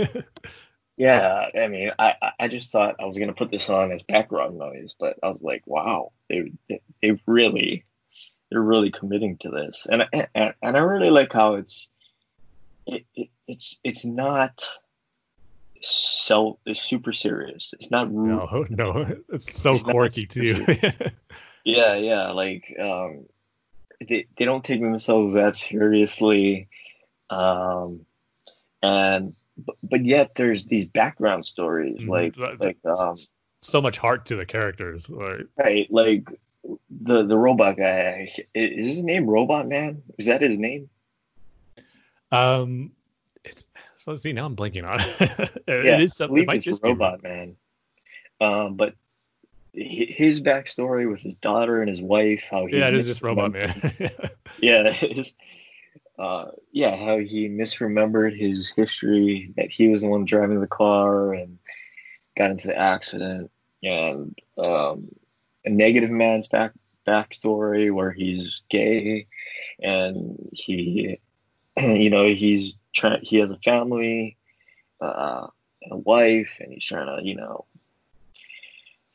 Yeah, I mean, I just thought I was going to put this on as background noise, but I was like, wow, they're really committing to this, and I really like how it's not so super serious. It's not rude. No, it's so quirky too. yeah, like they don't take themselves that seriously, and. But yet there's these background stories, like so much heart to the characters, right? Like the robot guy. Is his name Robot Man? Is that his name? So let's see. Now I'm blanking on it. It is something. It might just be Robot Man. But his backstory with his daughter and his wife, how he it is just Robot Man. It is. How he misremembered his history, that he was the one driving the car and got into the accident, and a Negative Man's backstory where he's gay and he has a family and a wife, and he's trying to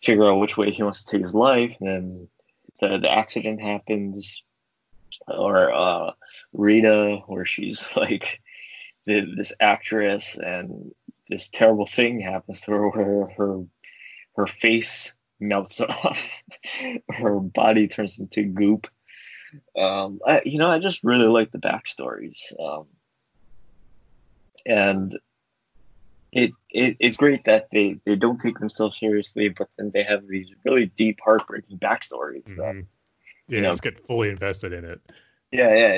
figure out which way he wants to take his life, and then the accident happens. Or Rita, where she's like this actress, and this terrible thing happens to her where her face melts off, her body turns into goop. I just really like the backstories, and it's great that they don't take themselves seriously, but then they have these really deep, heartbreaking backstories. Mm-hmm. You just get fully invested in it. Yeah.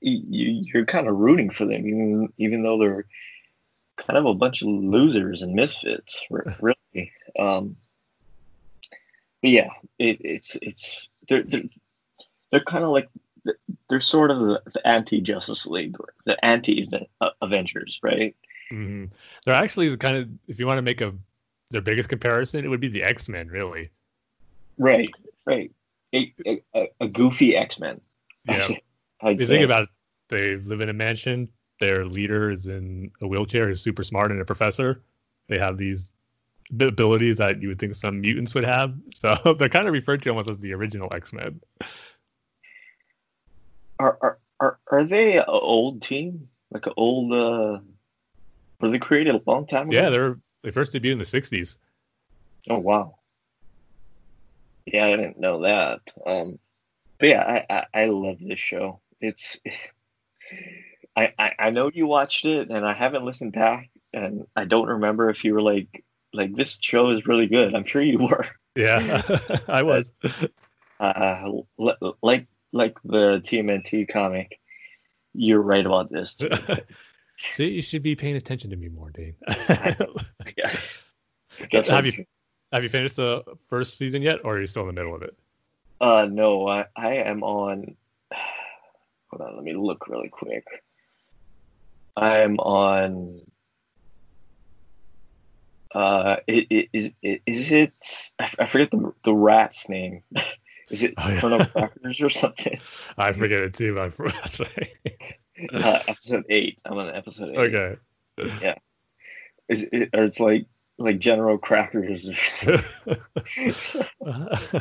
You're kind of rooting for them, even though they're kind of a bunch of losers and misfits, really. But yeah, it's they're kind of like they're sort of the anti Justice League, the anti Avengers, right? Mm-hmm. They're actually the kind of, if you want to make their biggest comparison, it would be the X-Men, really. Right. A goofy X-Men. Yeah. If you think about it, they live in a mansion. Their leader is in a wheelchair, is super smart, and a professor. They have these abilities that you would think some mutants would have. So they're kind of referred to almost as the original X-Men. Are they an old team? Like an old? Were they created a long time ago? Yeah, they first debuted in the 60s. Oh wow. Yeah, I didn't know that. But yeah, I love this show. It's I know you watched it, and I haven't listened back, and I don't remember if you were like this show is really good. I'm sure you were. Yeah, I was. Like the TMNT comic, you're right about this. See, you should be paying attention to me more, Dane. Yeah. Have you finished the first season yet, or are you still in the middle of it? No, I am on. Hold on, let me look really quick. I am on. Is it? I forget the rat's name. Is it Colonel Crackers or something? I forget it too. But that's right. Episode 8. I'm on episode 8. Okay. Yeah. It's like. Like General Crackers or something.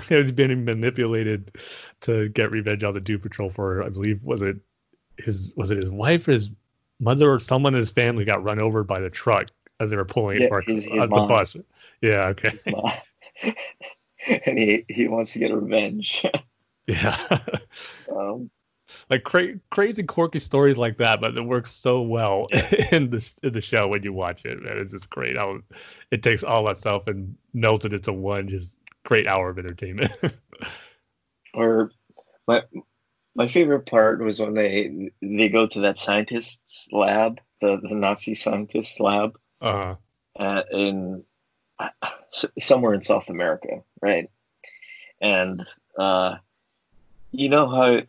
He's been manipulated to get revenge on the Doom Patrol for, I believe, was it his wife or his mother or someone in his family got run over by the truck as they were pulling the bus. Yeah, okay. And he wants to get revenge. Yeah. Like crazy quirky stories like that, but it works so well in the show when you watch it. Man, it's just great. It takes all that stuff and melted it to one just great hour of entertainment. or my favorite part was when they go to that scientist's lab, the Nazi scientist's lab, in somewhere in South America, right? And you know how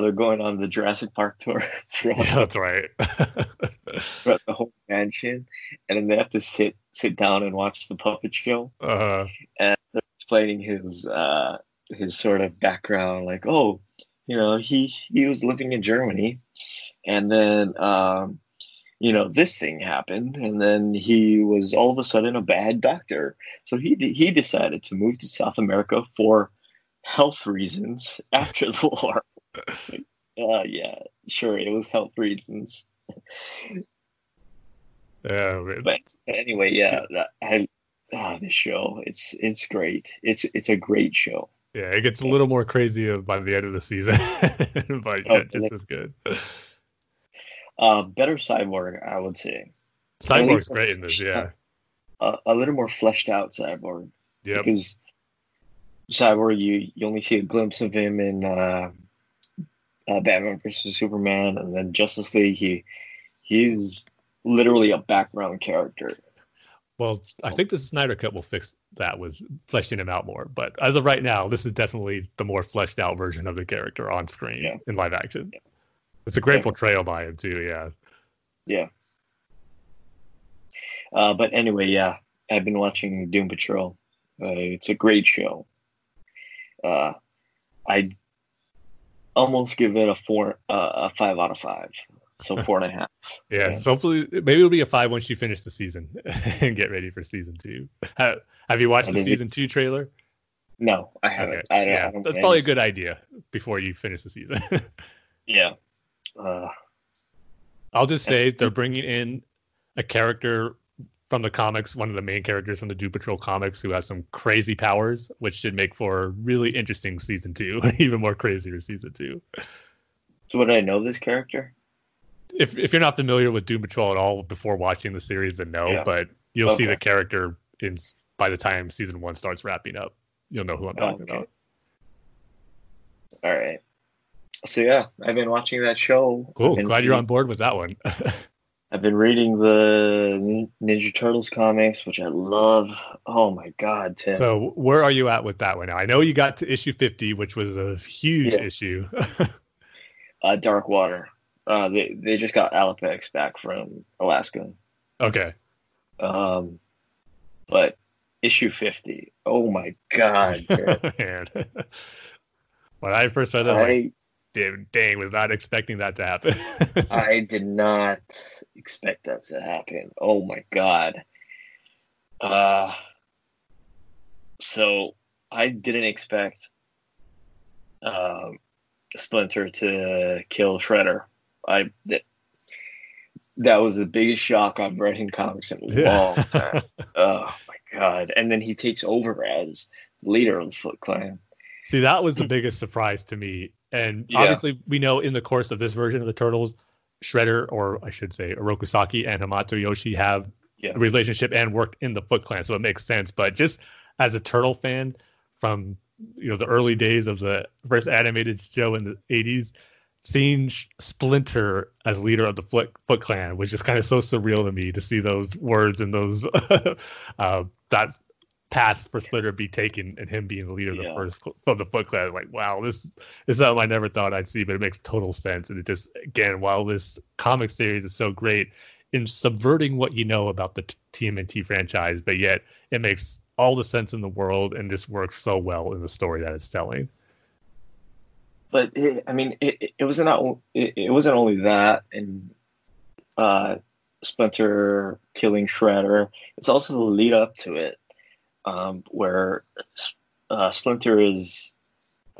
they're going on the Jurassic Park tour. Yeah, that's right. Throughout the whole mansion, and then they have to sit down and watch the puppet show. And they're explaining his sort of background, like, oh, you know, he was living in Germany, and then you know, this thing happened, and then he was all of a sudden a bad doctor, so he decided to move to South America for health reasons after the war. Like, yeah, sure, it was health reasons. Yeah, but anyway, yeah, the show, it's great. It's a great show. Yeah, it gets a little more crazy by the end of the season, but yeah, just as good. Better Cyborg, I would say. Cyborg's great in this, yeah. A little more fleshed out Cyborg. Yeah. Because Cyborg, you only see a glimpse of him in Batman vs Superman, and then Justice League. He's literally a background character. Well, I think the Snyder Cut will fix that with fleshing him out more. But as of right now, this is definitely the more fleshed out version of the character on screen in live action. Yeah. It's a great portrayal by him too. Yeah. Yeah. But anyway, yeah, I've been watching Doom Patrol. It's a great show. I almost give it a 5 out of 5. So 4.5. Yeah. So hopefully, maybe it'll be a 5 once you finish the season and get ready for season 2. Have you watched the season 2 trailer? No, I haven't. Okay. I don't. That's probably a good idea before you finish the season. Yeah. I'll just say they're bringing in a character from the comics, one of the main characters from the Doom Patrol comics, who has some crazy powers, which should make for a really interesting season 2, even more crazier season 2. So would I know this character? If you're not familiar with Doom Patrol at all before watching the series, then no, but you'll see the character by the time season 1 starts wrapping up. You'll know who I'm talking about. All right. So yeah, I've been watching that show. Cool. Glad you're on board with that one. I've been reading the Ninja Turtles comics, which I love. Oh my God, Tim. So where are you at with that one now? I know you got to issue 50, which was a huge issue. Dark Water. They just got Alapex back from Alaska. Okay. But issue 50. Oh my God. Man. When I first read that, I was like, dang, was not expecting that to happen. I did not expect that to happen. Oh my God. So I didn't expect Splinter to kill Shredder. That was the biggest shock I've read in comics in a long time. Oh my God. And then he takes over as the leader of the Foot Clan. See, that was the biggest surprise to me. And obviously, we know in the course of this version of the Turtles, Shredder, or I should say, Orokusaki and Hamato Yoshi have a relationship and worked in the Foot Clan, so it makes sense. But just as a Turtle fan from the early days of the first animated show in the 80s, seeing Splinter as leader of the Foot Clan was just kind of so surreal to me, to see those words and those that path for Splinter be taken and him being the leader of the Foot Clan. Like, wow, this is something I never thought I'd see, but it makes total sense. And it just, again, while this comic series is so great in subverting what you know about the TMNT franchise, but yet it makes all the sense in the world and just works so well in the story that it's telling. But it wasn't only that, and Splinter killing Shredder. It's also the lead up to it, where Splinter is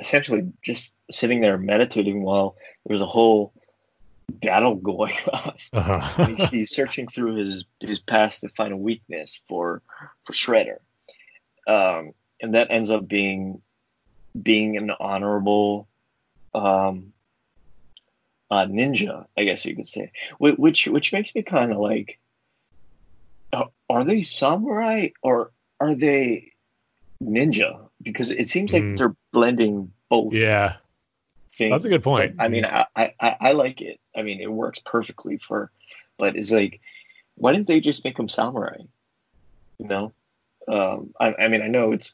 essentially just sitting there meditating while there's a whole battle going on. Uh-huh. He's searching through his past to find a weakness for Shredder, and that ends up being an honorable ninja, I guess you could say. Which makes me kind of like, are they samurai or are they ninja? because it seems like they're blending both. Yeah, things. That's a good point. But, I mean, I like it. I mean, it works perfectly for, but it's like, why didn't they just make them samurai? You know, I mean, I know it's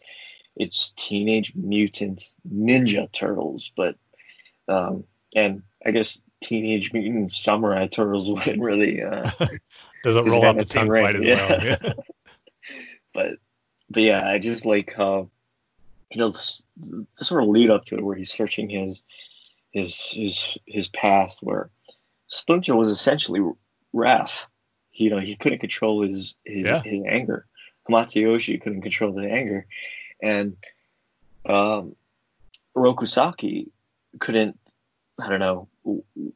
Teenage Mutant Ninja Turtles, but and I guess Teenage Mutant Samurai Turtles wouldn't really doesn't roll out the tongue quite as well. Yeah. But yeah, I just like how the sort of lead up to it where he's searching his past, where Splinter was essentially Raph. You know, he couldn't control his anger. Hamato Yoshi couldn't control the anger, and Rokusaki couldn't. I don't know.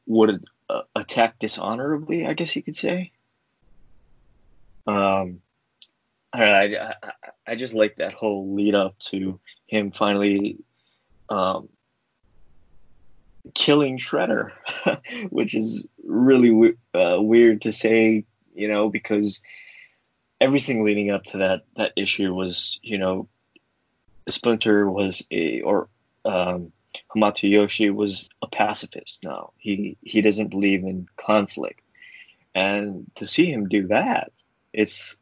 Would attack dishonorably, I guess you could say. I don't know, I just like that whole lead up to him finally killing Shredder, which is really weird to say, you know, because everything leading up to that issue was, you know, Splinter was Hamato Yoshi was a pacifist now. He doesn't believe in conflict. And to see him do that, it's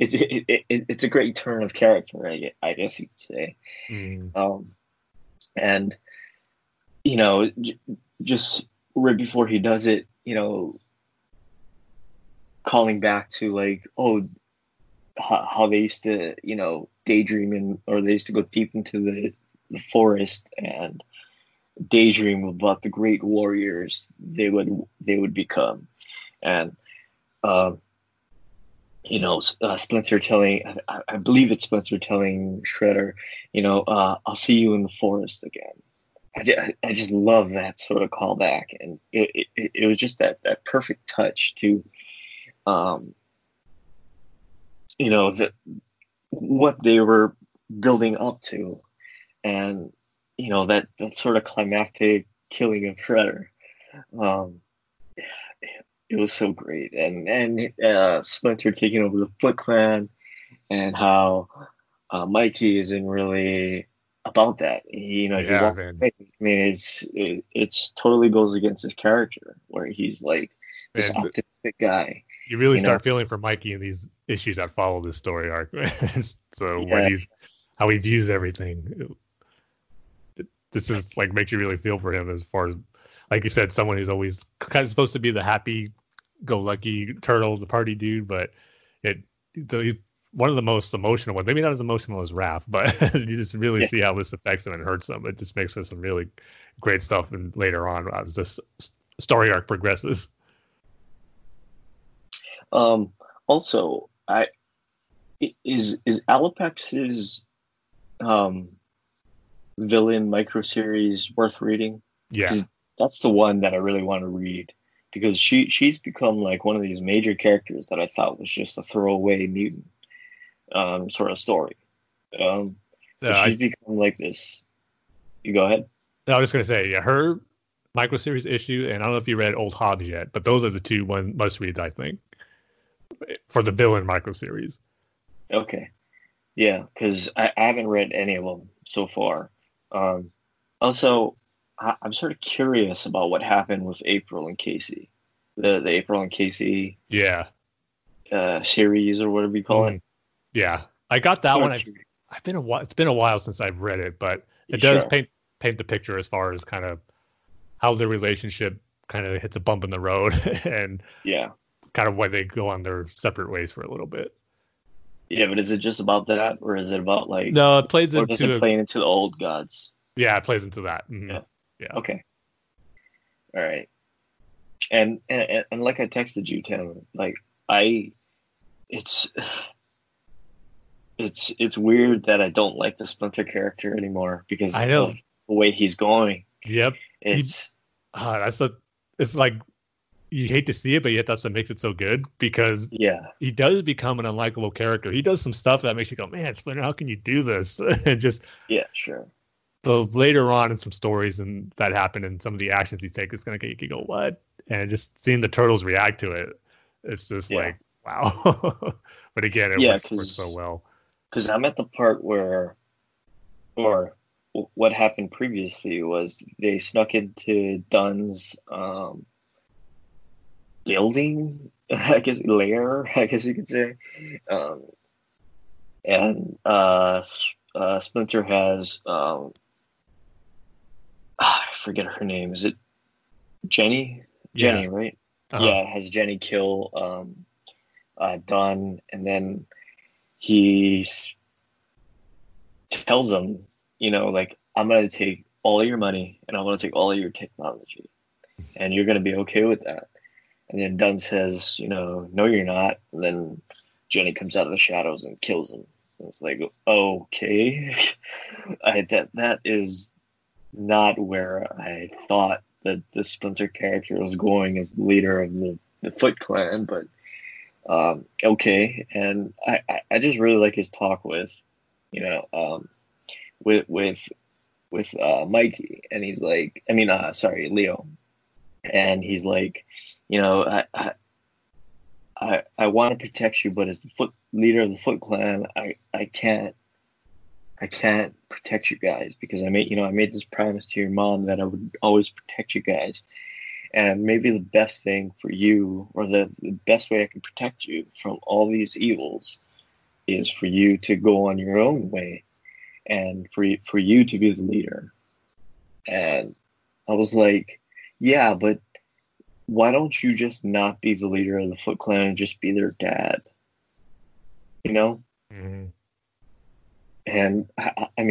a great turn of character, I guess you could say. And, you know, just right before he does it, you know, calling back to like, oh, how they used to, you know, daydream or they used to go deep into the forest and daydream about the great warriors they would become. And you know, Splinter telling, I believe it's Splinter telling Shredder, you know, I'll see you in the forest again. I just love that sort of callback, and it was just that perfect touch to you know, what they were building up to. And, you know, that sort of climactic killing of Shredder. It was so great. And Splinter taking over the Foot Clan, and how Mikey isn't really about that. You know, it's totally goes against his character, where he's like this optimistic guy. You really start feeling for Mikey in these issues that follow this story arc. So when how he views everything. This is like makes you really feel for him, as far as, like you said, someone who's always kind of supposed to be the happy-go-lucky turtle, the party dude, but he's one of the most emotional ones. Maybe not as emotional as Raph, but you just really see how this affects him and hurts him. It just makes for some really great stuff, and later on as this story arc progresses. Also, is Alapex's villain micro series worth reading? Yeah, that's the one that I really want to read, because she's become like one of these major characters that I thought was just a throwaway mutant sort of story. Become like this. You go ahead. No, I was just gonna say, yeah, her micro series issue, and I don't know if you read Old Hobbs yet, but those are the two one must reads, I think, for the villain micro series. Okay. Yeah, because I haven't read any of them so far. Also, I'm sort of curious about what happened with April and Casey, the April and Casey series, or whatever you call it. Yeah, I got that one. I've been a while. It's been a while since I've read it, but it does paint the picture as far as kind of how their relationship kind of hits a bump in the road, and kind of why they go on their separate ways for a little bit. Yeah, but is it just about that, or is it about like? No, it plays into. Does it play into the old gods? Yeah, it plays into that. Mm-hmm. Yeah. Okay. All right. And like I texted you, Tim, like it's weird that I don't like the Splinter character anymore, because I know the way he's going. Yep. It's like. You hate to see it, but yet that's what makes it so good, because he does become an unlikable character. He does some stuff that makes you go, man, Splinter, how can you do this? And just So later on in some stories and that happen, and some of the actions he takes, it's gonna get you go, what? And just seeing the turtles react to it, it's just like wow. But again, it works so well. because I'm at the part where, or what happened previously was they snuck into Dunn's building, I guess, lair, I guess you could say. And Splinter has, I forget her name. Is it Jenny? Jenny, yeah. Right? Uh-huh. Yeah, has Jenny kill Dunn, and then he tells him, you know, like, I'm going to take all of your money and I'm going to take all of your technology and you're going to be okay with that. And then Dunn says, you know, no, you're not. And then Jenny comes out of the shadows and kills him. And it's like, okay, that is not where I thought that the Splinter character was going as the leader of the Foot Clan, but okay. And I just really like his talk with, you know, with Mikey, and he's like, Leo, and he's like, you know, I want to protect you, but as the leader of the Foot Clan, I can't protect you guys because I made this promise to your mom that I would always protect you guys, and maybe the best thing for you, or the best way I can protect you from all these evils, is for you to go on your own way, and for you to be the leader. And I was like, yeah, but why don't you just not be the leader of the Foot Clan and just be their dad? You know? Mm-hmm. And I'm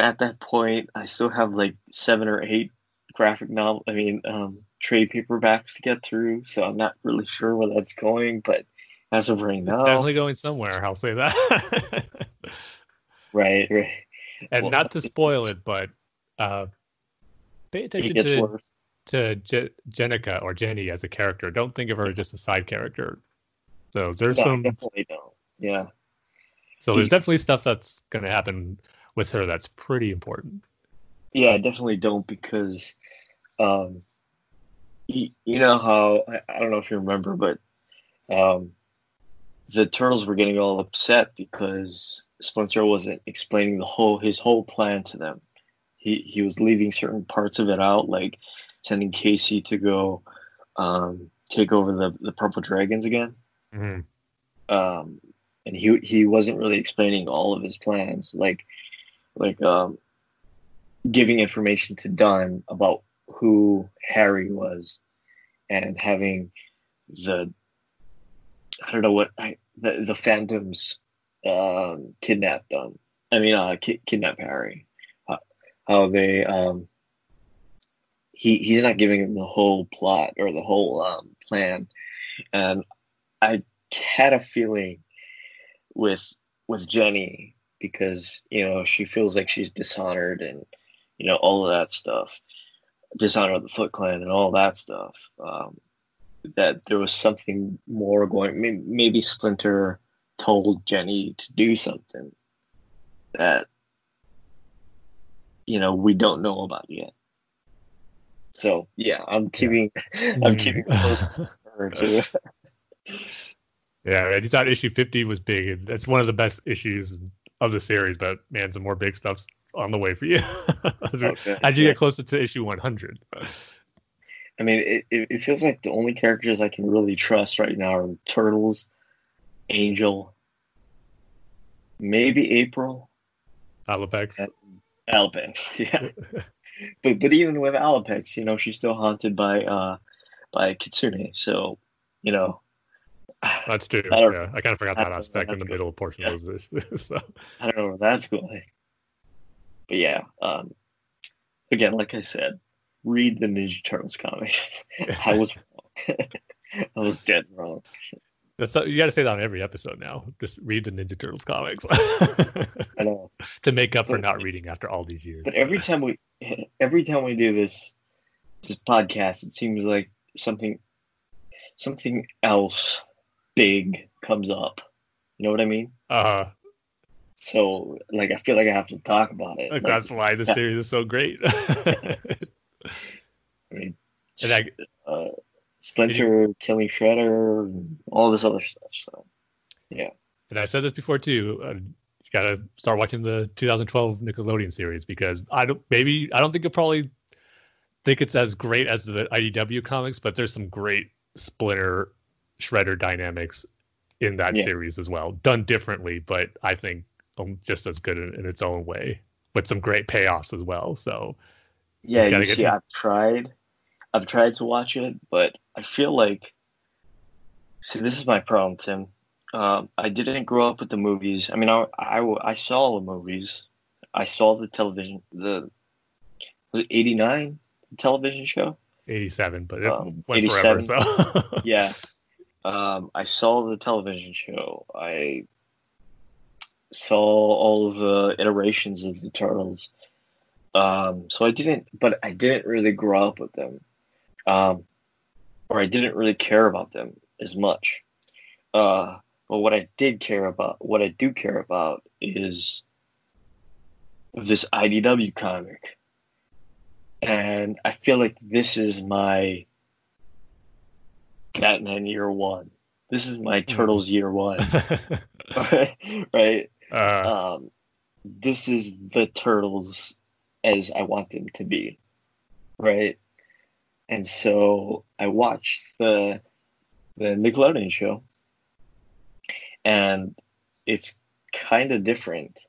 at that point. I still have like 7 or 8 graphic novel, trade paperbacks to get through. So I'm not really sure where that's going, but as of right now, it's definitely going somewhere. I'll say that. Right. And well, not to spoil it, but pay attention to Jenica or Jenny as a character. Don't think of her just as a side character. So there's some. Definitely don't. Yeah. So there's definitely stuff that's going to happen with her that's pretty important. Yeah, I definitely don't, because you know how, I don't know if you remember, but the Turtles were getting all upset because Splinter wasn't explaining his whole plan to them. He was leaving certain parts of it out, like sending Casey to go take over the Purple Dragons again. Mm-hmm. And he wasn't really explaining all of his plans, like giving information to Dunn about who Harry was, and having the Phantoms kidnap Dunn. Kidnap Harry. How they he's not giving him the whole plot or the whole plan, and I had a feeling with Jenny, because, you know, she feels like she's dishonored, and, you know, all of that stuff, dishonor of the Foot Clan and all that stuff, that there was something more going. Maybe Splinter told Jenny to do something that, you know, we don't know about yet. So yeah, I'm keeping close to her too. Yeah, I just thought issue 50 was big. And that's one of the best issues of the series, but man, some more big stuff's on the way for you. Okay. How'd you get closer to issue 100? I mean, it feels like the only characters I can really trust right now are the Turtles, Angel, maybe April. Alapex, yeah. but even with Alapex, you know, she's still haunted by Kitsune, so, you know. That's true. Yeah. I kind of forgot that aspect in the middle portion of this. So. I don't know where that's going. But yeah, again, like I said, read the Ninja Turtles comics. I was wrong. I was dead wrong. You got to say that on every episode now. Just read the Ninja Turtles comics. I know. To make up for not reading after all these years. But every time we do this podcast, it seems like something else big comes up. You know what I mean? Uh-huh. So, like, I feel like I have to talk about it. Like, that's why this series is so great. I mean, and Splinter killing Shredder, and all this other stuff. So, Yeah. And I've said this before too. You got to start watching the 2012 Nickelodeon series, because I don't think you'll probably think it's as great as the IDW comics, but there's some great Splinter Shredder dynamics in that series as well, done differently, but I think just as good in its own way, with some great payoffs as well. So yeah, you see, I've tried to watch it, but I feel like, see, this is my problem, Tim. I didn't grow up with the movies. I mean, I saw all the movies. I saw the television, was it 89 television show? 87, but it went forever, so. Yeah. I saw the television show. I saw all the iterations of the Turtles. I didn't really grow up with them. Or I didn't really care about them as much. But what I do care about is this IDW comic. And I feel like this is my Batman year one. This is my Turtles year one. Right? This is the Turtles as I want them to be. Right? And so I watched the Nickelodeon show. And it's kind of different,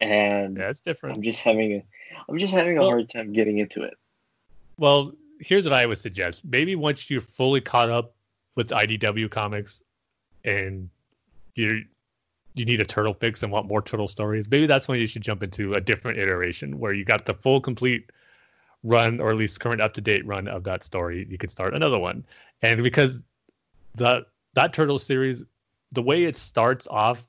and yeah, it's different. I'm just having a hard time getting into it. Well, here's what I would suggest: maybe once you're fully caught up with the IDW comics, and you need a turtle fix and want more turtle stories, maybe that's when you should jump into a different iteration where you got the full, complete run, or at least current, up to date run of that story. You could start another one, and because that turtle series, the way it starts off,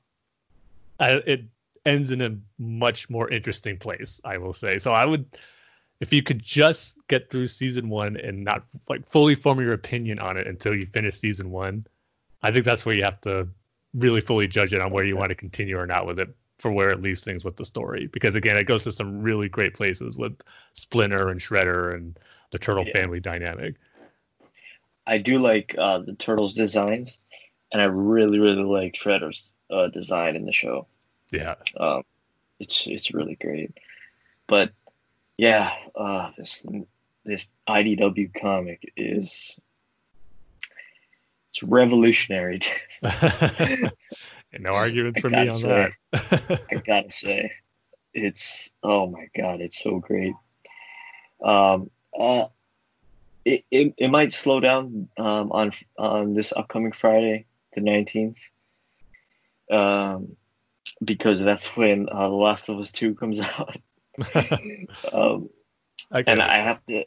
it ends in a much more interesting place, I will say. So I would, if you could just get through season one and not like fully form your opinion on it until you finish season one, I think that's where you have to really fully judge it on where you want to continue or not with it, for where it leaves things with the story. Because again, it goes to some really great places with Splinter and Shredder and the Turtle family dynamic. I do like the Turtles designs. And I really, really like Shredder's design in the show. Yeah, it's really great. But yeah, this IDW comic it's revolutionary. And no argument for me on that. I gotta say, it's, oh my god, it's so great. It might slow down on this upcoming Friday, the 19th, because that's when The Last of Us 2 comes out. And I have to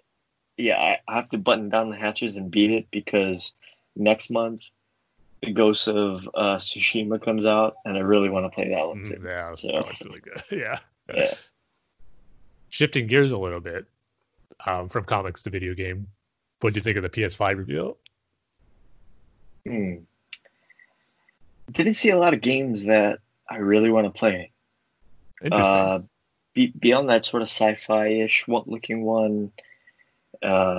button down the hatches and beat it, because next month The Ghost of Tsushima comes out, and I really want to play that one too. Yeah, that's really good. Yeah. Shifting gears a little bit from comics to video game, what did you think of the PS5 reveal? Didn't see a lot of games that I really want to play. Interesting. Beyond that sort of sci-fi-ish looking one. With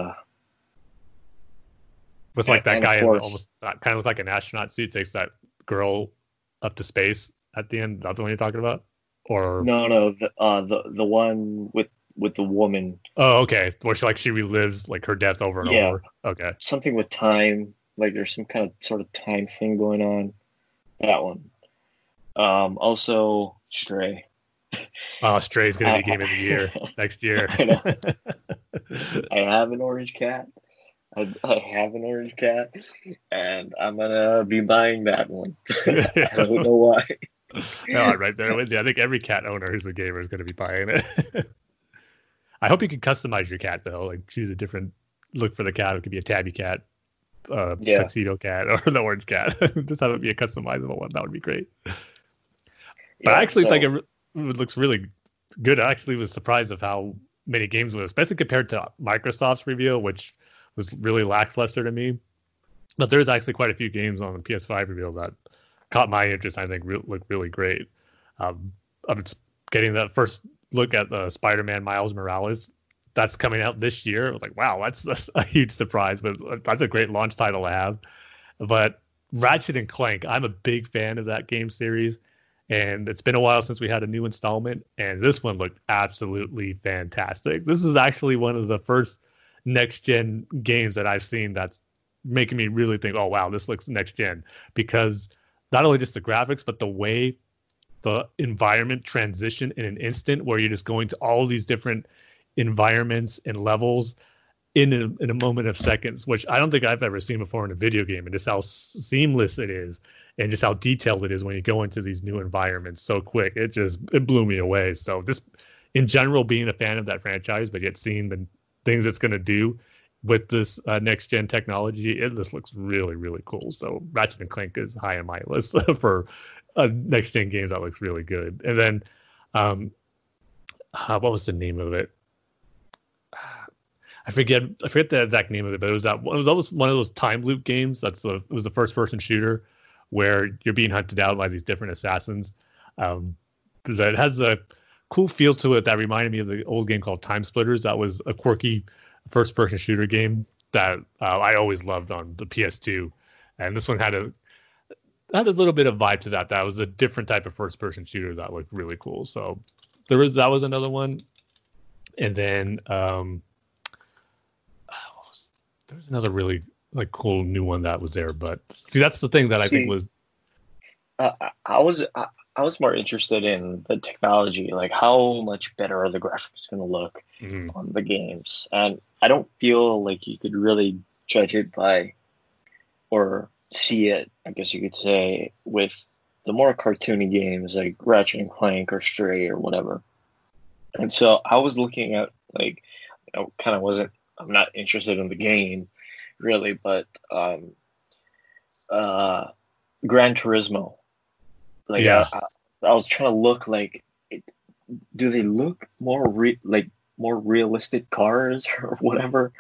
like that guy in almost kind of looks like an astronaut suit, takes that girl up to space at the end. That's the one you're talking about? Or no, the one with the woman. Oh, okay. Where she relives like her death over and over. Okay. Something with time. Like there's some kind of sort of time thing going on. That one. Also, Stray. Oh, Stray's going to be game of the year next year. I have an orange cat. I have an orange cat, and I'm going to be buying that one. I don't know why. No, I'm right there with you. I think every cat owner who's a gamer is going to be buying it. I hope you can customize your cat, though. Like, choose a different look for the cat. It could be a tabby cat, tuxedo cat, or the orange cat. Just have it be a customizable one. That would be great. But I actually think it looks really good. I actually was surprised of how many games were, especially compared to Microsoft's reveal, which was really lackluster to me. But there's actually quite a few games on the PS5 reveal that caught my interest. I think looked really great. I'm getting that first look at the Spider-Man Miles Morales that's coming out this year. Like, wow, that's a huge surprise, but that's a great launch title to have. But Ratchet and Clank, I'm a big fan of that game series, and it's been a while since we had a new installment, and this one looked absolutely fantastic. This is actually one of the first next-gen games that I've seen that's making me really think, oh, wow, this looks next-gen, because not only just the graphics, but the way the environment transition in an instant where you're just going to all these different environments and levels in a moment of seconds, which I don't think I've ever seen before in a video game, and just how seamless it is and just how detailed it is when you go into these new environments so quick. It blew me away. So just in general, being a fan of that franchise, but yet seeing the things it's going to do with this next gen technology, this looks really, really cool. So Ratchet and Clank is high on my list for next gen games. That looks really good. And then what was the name of it? I forget the exact name of it, but it was almost one of those time loop games. It was the first person shooter where you're being hunted down by these different assassins. It has a cool feel to it that reminded me of the old game called Time Splitters. That was a quirky first person shooter game that I always loved on the PS2, and this one had a little bit of vibe to that. That was a different type of first person shooter that looked really cool. So that was another one, and then. There's another really cool new one that was there, but see, that's the thing that I think was. I was more interested in the technology, like how much better are the graphics going to look on the games, and I don't feel like you could really judge it by, or see it, I guess you could say, with the more cartoony games like Ratchet and Clank or Stray or whatever. And so I was looking at I'm not interested in the game, really, but Gran Turismo. I was trying to look do they look more realistic cars or whatever?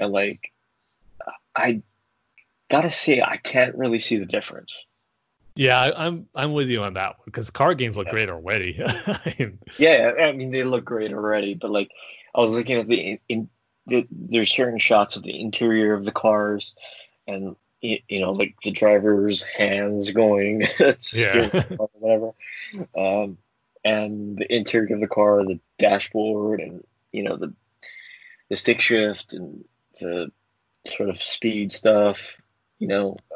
And I gotta say, I can't really see the difference. Yeah, I'm with you on that one, because car games look great already. They look great already, but I was looking at there's certain shots of the interior of the cars, and the driver's hands going or whatever, and the interior of the car, the dashboard, and the stick shift and the sort of speed stuff. I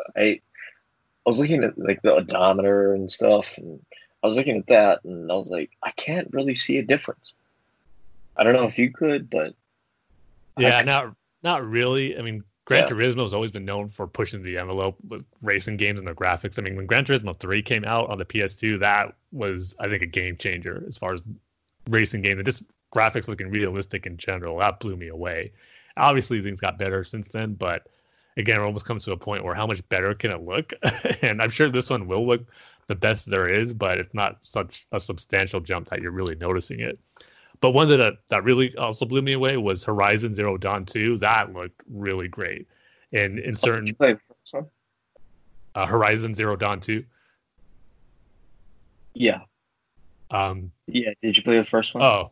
was looking at the odometer and stuff, and I was looking at that, and I was like, I can't really see a difference. I don't know if you could, but. Yeah, not really. I mean, Gran Turismo has always been known for pushing the envelope with racing games and their graphics. I mean, when Gran Turismo 3 came out on the PS2, that was, I think, a game changer as far as racing games and just graphics looking realistic in general. That blew me away. Obviously, things got better since then, but again, it almost comes to a point where how much better can it look? And I'm sure this one will look the best there is, but it's not such a substantial jump that you're really noticing it. But one that really also blew me away was Horizon Zero Dawn 2. That looked really great. And in certain... Horizon Zero Dawn 2? Yeah. Did you play the first one? Oh.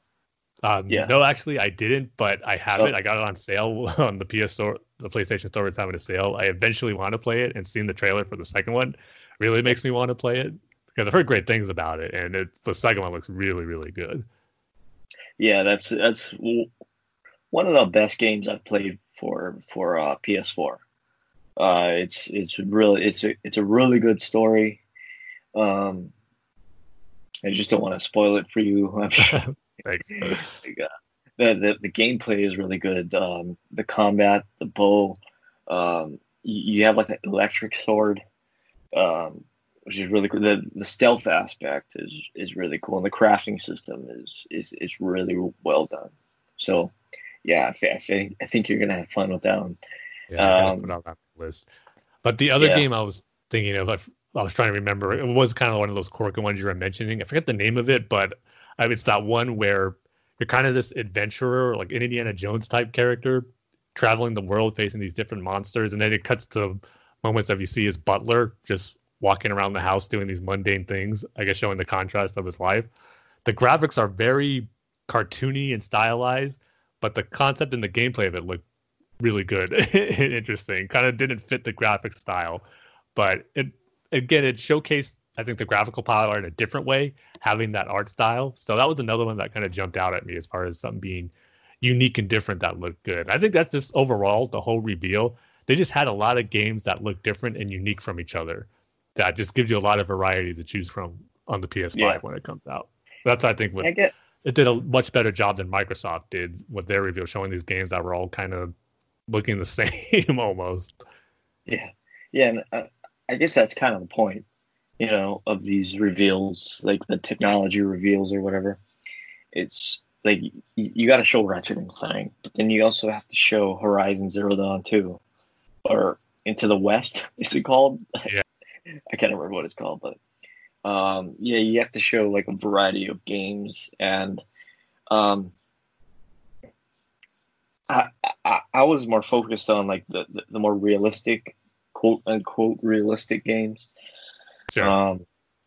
No, actually, I didn't, but I have it. I got it on sale on the PS Store, the PlayStation Store was having a sale. I eventually want to play it, and seeing the trailer for the second one really makes me want to play it, because I've heard great things about it, and the second one looks really, really good. Yeah, that's one of the best games I've played for PS4. It's a really good story. I just don't want to spoil it for you. The gameplay is really good. The combat, the bow. You have an electric sword, which is really cool. The stealth aspect is really cool, and the crafting system is really well done. So, yeah, I think you're gonna have fun with that one. Yeah, I put on that list. But the other game I was thinking of, I was trying to remember. It was kind of one of those quirky ones you were mentioning. I forget the name of it, but it's that one where you're kind of this adventurer, like an Indiana Jones type character, traveling the world, facing these different monsters, and then it cuts to moments that you see his butler just walking around the house doing these mundane things, I guess showing the contrast of his life. The graphics are very cartoony and stylized, but the concept and the gameplay of it looked really good and interesting. Kind of didn't fit the graphic style, But it showcased, I think, the graphical power in a different way, having that art style. So that was another one that kind of jumped out at me as far as something being unique and different that looked good. I think that's just overall the whole reveal. They just had a lot of games that looked different and unique from each other. That just gives you a lot of variety to choose from on the PS5 when it comes out. That's, I think, what it did a much better job than Microsoft did with their reveal, showing these games that were all kind of looking the same almost. Yeah, and I guess that's kind of the point, you know, of these reveals, like the technology reveals or whatever. It's like you got to show Ratchet and Clank, but then you also have to show Horizon Zero Dawn 2, or Into the West, is it called? Yeah. I can't remember what it's called, but you have to show like a variety of games, and I was more focused on like the more realistic, quote unquote, realistic games, sure.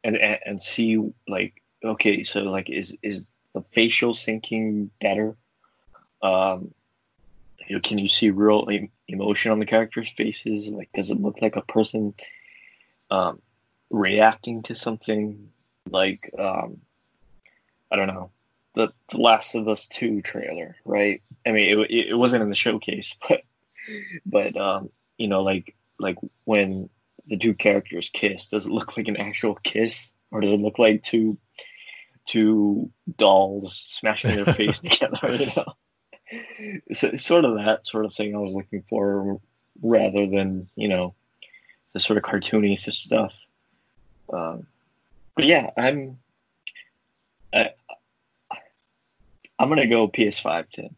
and see like, okay, so like is the facial syncing better? Can you see real emotion on the characters' faces? Like, does it look like a person? Reacting to something like, I don't know, the Last of Us 2 trailer, right? I mean, it wasn't in the showcase, but you know, like when the two characters kiss, does it look like an actual kiss, or does it look like two dolls smashing their face together? You know, so it's sort of that sort of thing I was looking for, rather than, you know, the sort of cartoony stuff. But yeah, I'm going to go PS5 10.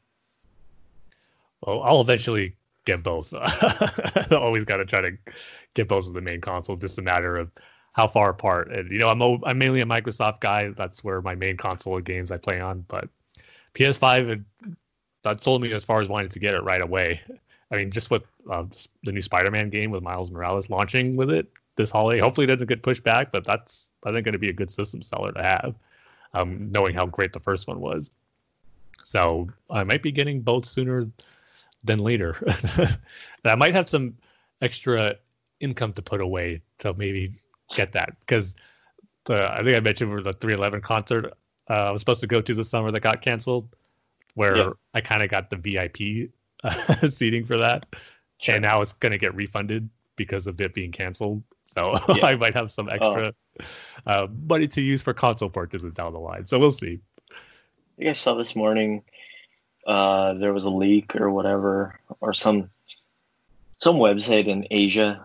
Well, I'll eventually get both. I always got to try to get both of the main console. Just a matter of how far apart. And, you know, I'm mainly a Microsoft guy. That's where my main console games I play on. But PS5, that sold me as far as wanting to get it right away. I mean, just with the new Spider-Man game with Miles Morales launching with it this holiday, hopefully it doesn't get pushed back, but that's, I think, going to be a good system seller to have, knowing how great the first one was. So I might be getting both sooner than later. And I might have some extra income to put away to maybe get that, because I think I mentioned it was a 311 concert I was supposed to go to this summer that got canceled, where I kind of got the VIP seating for that, sure. And now it's going to get refunded because of it being canceled, so I might have some extra money to use for console purchases down the line, so we'll see. I think I saw this morning there was a leak or whatever, or some website in Asia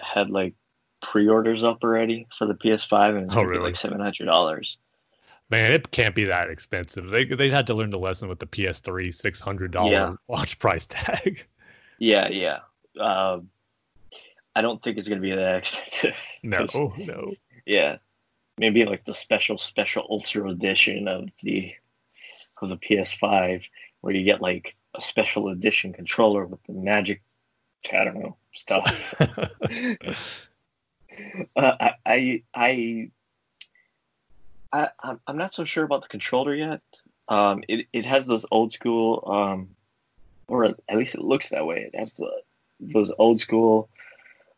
had like pre-orders up already for the PS5, and it's like $700. Man, it can't be that expensive. They had to learn the lesson with the PS3 $600 launch price tag. Yeah. I don't think it's going to be that expensive. No. Yeah, maybe like the special ultra edition of the PS5, where you get like a special edition controller with the magic, I don't know, stuff. I'm not so sure about the controller yet. It has those old school, or at least it looks that way. It has those old school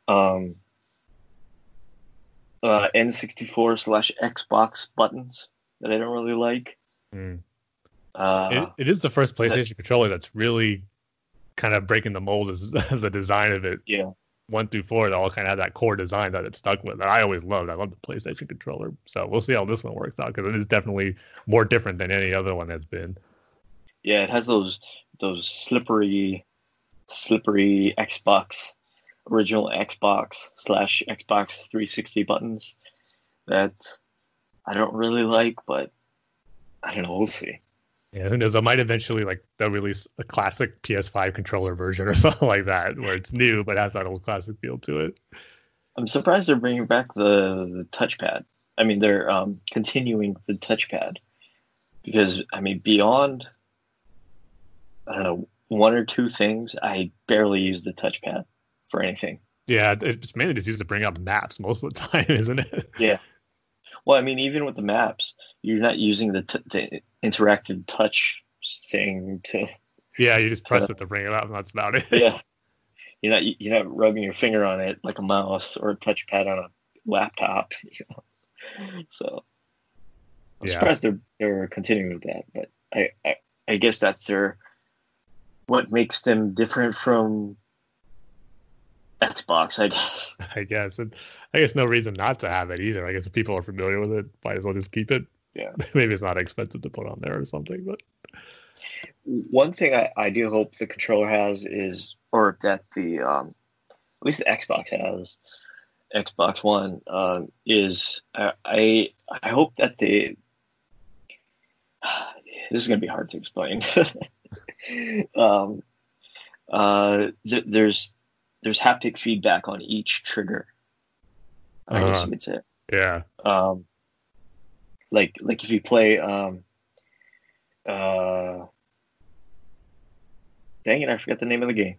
N64/Xbox buttons that I don't really like. Mm. It is the first PlayStation controller that's really kind of breaking the mold as the design of it. Yeah. 1 through 4, they all kind of have that core design that it's stuck with. And I always loved. I love the PlayStation controller. So we'll see how this one works out, because it is definitely more different than any other one that's been. Yeah, it has those slippery Xbox, original Xbox/Xbox 360 buttons that I don't really like, but I don't know. We'll see. Yeah, who knows? I might eventually, like, they'll release a classic PS5 controller version or something like that, where it's new but has that old classic feel to it. I'm surprised they're bringing back the touchpad. I mean, they're continuing the touchpad, because, I mean, beyond, I don't know, one or two things, I barely use the touchpad for anything. Yeah, it's mainly just used to bring up maps most of the time, isn't it? Yeah. Well, I mean, even with the maps, you're not using the interactive touch thing to... Yeah, you just press it to bring it up, and that's about it. Yeah. You're not rubbing your finger on it like a mouse or a touchpad on a laptop. So I'm surprised they're continuing with that, but I guess that's what makes them different from Xbox, I guess. And I guess no reason not to have it either. I guess if people are familiar with it, might as well just keep it. Yeah. Maybe it's not expensive to put on there or something, but one thing I do hope the controller has is, or that the at least the Xbox has, Xbox One, is I hope that they, this is going to be hard to explain. There's haptic feedback on each trigger. I guess you could say. Yeah. Like if you play dang it, I forgot the name of the game.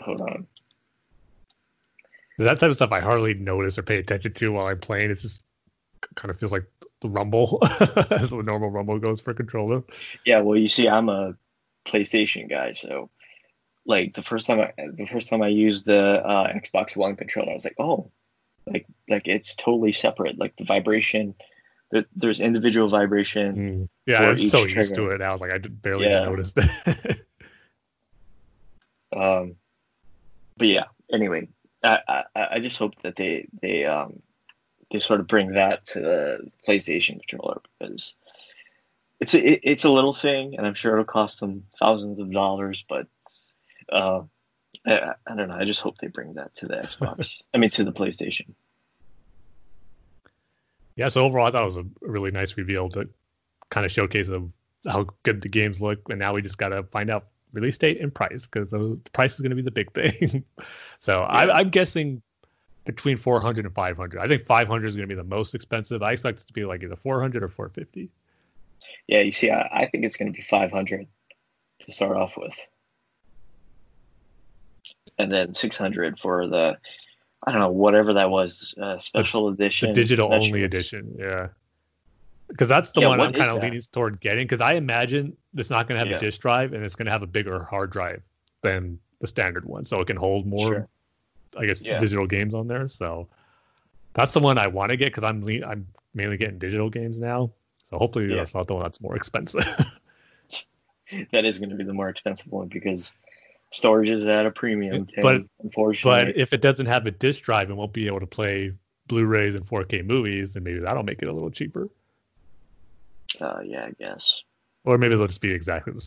Hold on. That type of stuff I hardly notice or pay attention to while I'm playing. It just kind of feels like the rumble, as the normal rumble goes for a controller. Yeah, well, you see, I'm a PlayStation guy, so like the first time I used the Xbox One controller, I was like, oh, like it's totally separate. Like the vibration, there's individual vibration. Yeah, I'm so trigger. Used to it now. Like I barely noticed that. But yeah. Anyway, I just hope that they sort of bring that to the PlayStation controller, because it's a little thing, and I'm sure it'll cost them thousands of dollars. But I don't know. I just hope they bring that to the Xbox. I mean, to the PlayStation. Yeah. So overall, I thought it was a really nice reveal to kind of showcase how good the games look, and now we just got to find out release date and price, because the price is going to be the big thing. So yeah. I'm guessing between $400 and $500. I think $500 is going to be the most expensive. I expect it to be like either $400 or $450. Yeah, you see, I think it's going to be $500 to start off with, and then $600 for the, I don't know, whatever that was, special edition, the digital only edition. Yeah, because that's the one I'm kind of leaning toward getting, because I imagine it's not going to have a disk drive, and it's going to have a bigger hard drive than the standard one, so it can hold more, I guess, digital games on there. So that's the one I want to get, because I'm mainly getting digital games now. So hopefully that's not the one that's more expensive. That is going to be the more expensive one, because storage is at a premium. But unfortunately, but if it doesn't have a disk drive and won't be able to play Blu-rays and 4K movies, then maybe that'll make it a little cheaper. Yeah, I guess. Or maybe they'll just be exactly the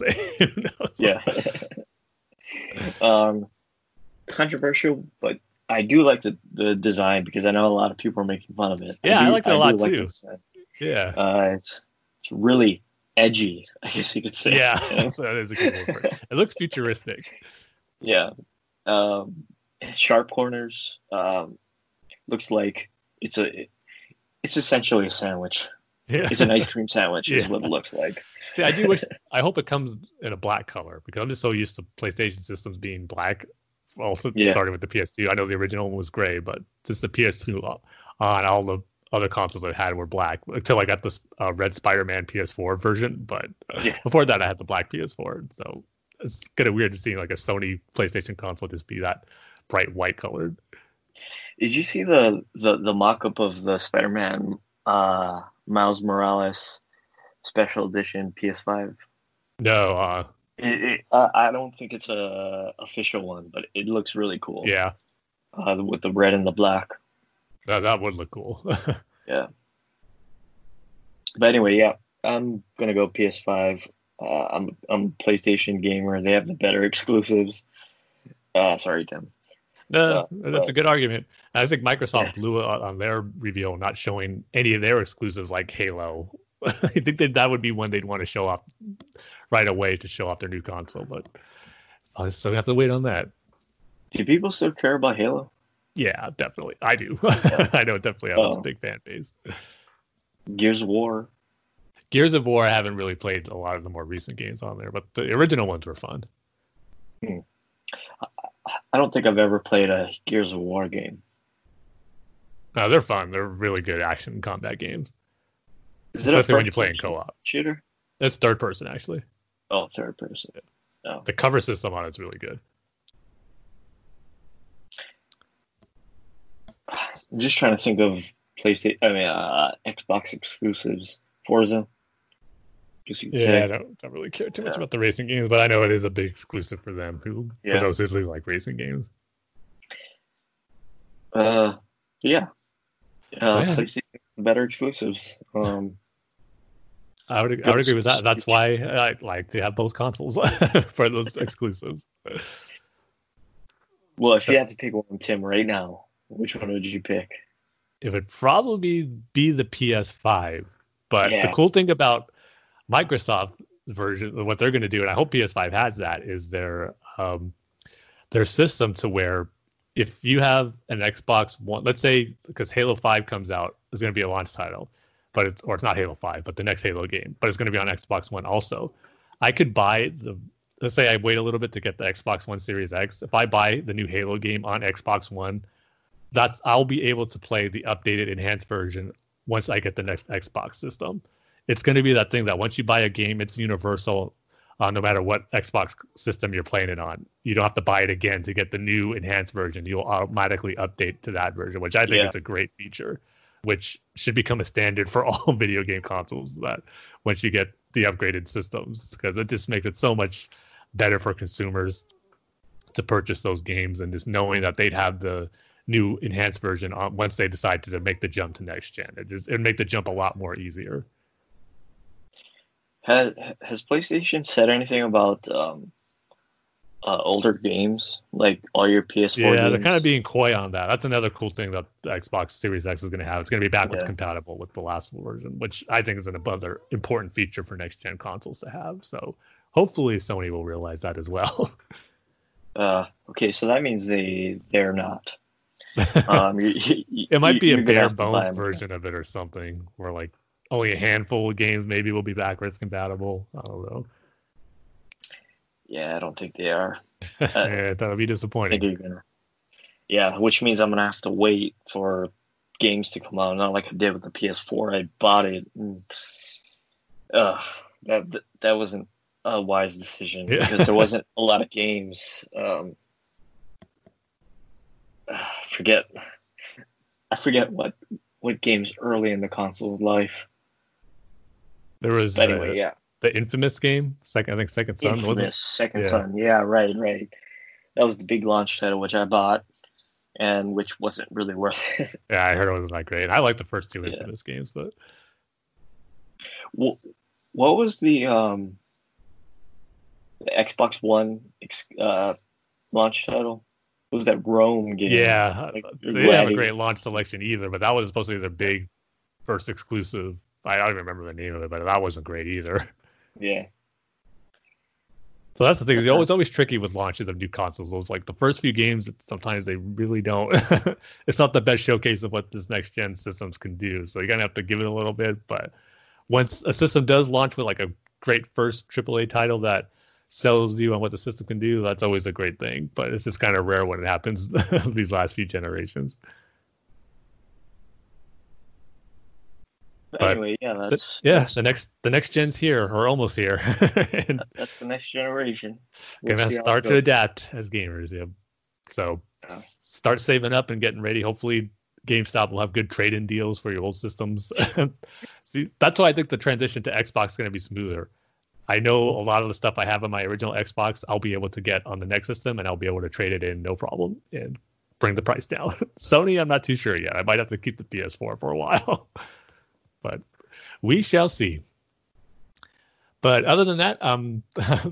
same. Controversial, but I do like the design, because I know a lot of people are making fun of it. Yeah, I like it a lot too. Yeah, it's really edgy, I guess you could say. Yeah, that is a good word for it. It looks futuristic. Yeah, sharp corners. Looks like it's essentially a sandwich. Yeah. It's an ice cream sandwich is what it looks like. See, I do wish. I hope it comes in a black color, because I'm just so used to PlayStation systems being black. Also, starting with the PS2. I know the original one was gray, but just the PS2 on all the other consoles I had were black, until I got this red Spider-Man PS4 version. But before that, I had the black PS4. So it's kind of weird to see like a Sony PlayStation console just be that bright white colored. Did you see the mock-up of the Spider-Man Miles Morales Special Edition PS5? No. I don't think it's a official one, but it looks really cool. Yeah. With the red and the black. That would look cool. Yeah. But anyway, I'm going to go PS5. I'm a PlayStation gamer. They have the better exclusives. Sorry, Tim. No, that's a good argument. And I think Microsoft blew it on their reveal, not showing any of their exclusives like Halo. I think that would be one they'd want to show off right away to show off their new console, but I'll still have to wait on that. Do people still care about Halo? Yeah, definitely. I do. I know it definitely has a big fan base. Gears of War, I haven't really played a lot of the more recent games on there, but the original ones were fun. I don't think I've ever played a Gears of War game. No, they're fun. They're really good action combat games. Especially when you play in co-op. Shooter? It's third person, actually. Oh, third person. No. The cover system on it's really good. I'm just trying to think of PlayStation. I mean, Xbox exclusives. Forza. Yeah, I don't really care too much about the racing games, but I know it is a big exclusive for them. For those who really like racing games. PlayStation better exclusives. I would agree with that. That's why I like to have both consoles for those exclusives. Well, if you had to pick one, Tim, right now, which one would you pick? It would probably be the PS5. But the cool thing about Microsoft's version, what they're going to do, and I hope PS5 has that, is their system to where if you have an Xbox One, let's say, because Halo 5 comes out, it's going to be a launch title, but it's not Halo 5, but the next Halo game, but it's going to be on Xbox One also. I could buy let's say I wait a little bit to get the Xbox One Series X. If I buy the new Halo game on Xbox One, I'll be able to play the updated enhanced version once I get the next Xbox system. It's going to be that thing that once you buy a game, it's universal no matter what Xbox system you're playing it on. You don't have to buy it again to get the new enhanced version. You'll automatically update to that version, which I think is a great feature, which should become a standard for all video game consoles, that once you get the upgraded systems, because it just makes it so much better for consumers to purchase those games and just knowing that they'd have the new enhanced version on once they decide to make the jump to next gen. It'd make the jump a lot more easier. Has PlayStation said anything about older games, like all your PS4 games? Yeah, they're kind of being coy on that. That's another cool thing that the Xbox Series X is going to have. It's going to be backwards compatible with the last version, which I think is another important feature for next-gen consoles to have. So hopefully Sony will realize that as well. Okay, so that means they're not. It might be a bare-bones version of it or something, where like only a handful of games maybe will be backwards compatible. I don't know. Yeah, I don't think they are. That'll be disappointing. Which means I'm going to have to wait for games to come out. Not like I did with the PS4. I bought it. And, that wasn't a wise decision because there wasn't a lot of games. I forget what games early in the console's life. There was the Infamous game, Second Son. Infamous, wasn't it? Second Son. Yeah, right. That was the big launch title, which I bought, and which wasn't really worth it. Yeah, I heard it wasn't that great. I like the first two Infamous games, but well, what was the Xbox One launch title? It was that Rome game? Yeah, they didn't have a great launch selection either, but that was supposed to be their big first exclusive. I don't even remember the name of it, but that wasn't great either. Yeah. So that's the thing. It's always tricky with launches of new consoles. It's like the first few games, sometimes they really don't. It's not the best showcase of what this next gen systems can do. So you're going to have to give it a little bit. But once a system does launch with like a great first AAA title that sells you on what the system can do, that's always a great thing. But it's just kind of rare when it happens these last few generations. But anyway, the next gen's here, or almost here. And that's the next generation. We'll gonna start to adapt as gamers. Yeah. So start saving up and getting ready. Hopefully GameStop will have good trade-in deals for your old systems. See, that's why I think the transition to Xbox is going to be smoother. I know a lot of the stuff I have on my original Xbox, I'll be able to get on the next system, and I'll be able to trade it in no problem and bring the price down. Sony, I'm not too sure yet. I might have to keep the PS4 for a while. But we shall see. But other than that,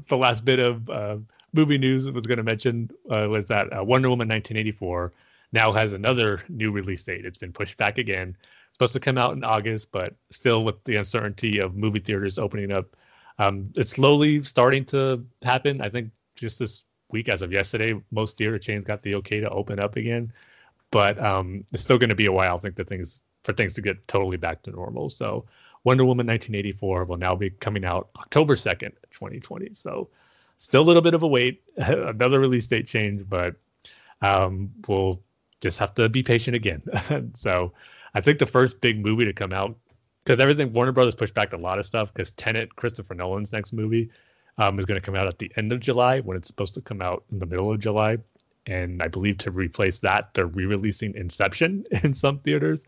the last bit of movie news I was going to mention was that Wonder Woman 1984 now has another new release date. It's been pushed back again. It's supposed to come out in August, but still with the uncertainty of movie theaters opening up. It's slowly starting to happen. I think just this week, as of yesterday, most theater chains got the okay to open up again. But it's still going to be a while, I think, for things to get totally back to normal. So Wonder Woman 1984 will now be coming out October 2nd, 2020. So still a little bit of a wait, another release date change, but we'll just have to be patient again. So I think the first big movie to come out, because Warner Brothers pushed back a lot of stuff, because Tenet, Christopher Nolan's next movie, is going to come out at the end of July when it's supposed to come out in the middle of July. And I believe to replace that, they're re-releasing Inception in some theaters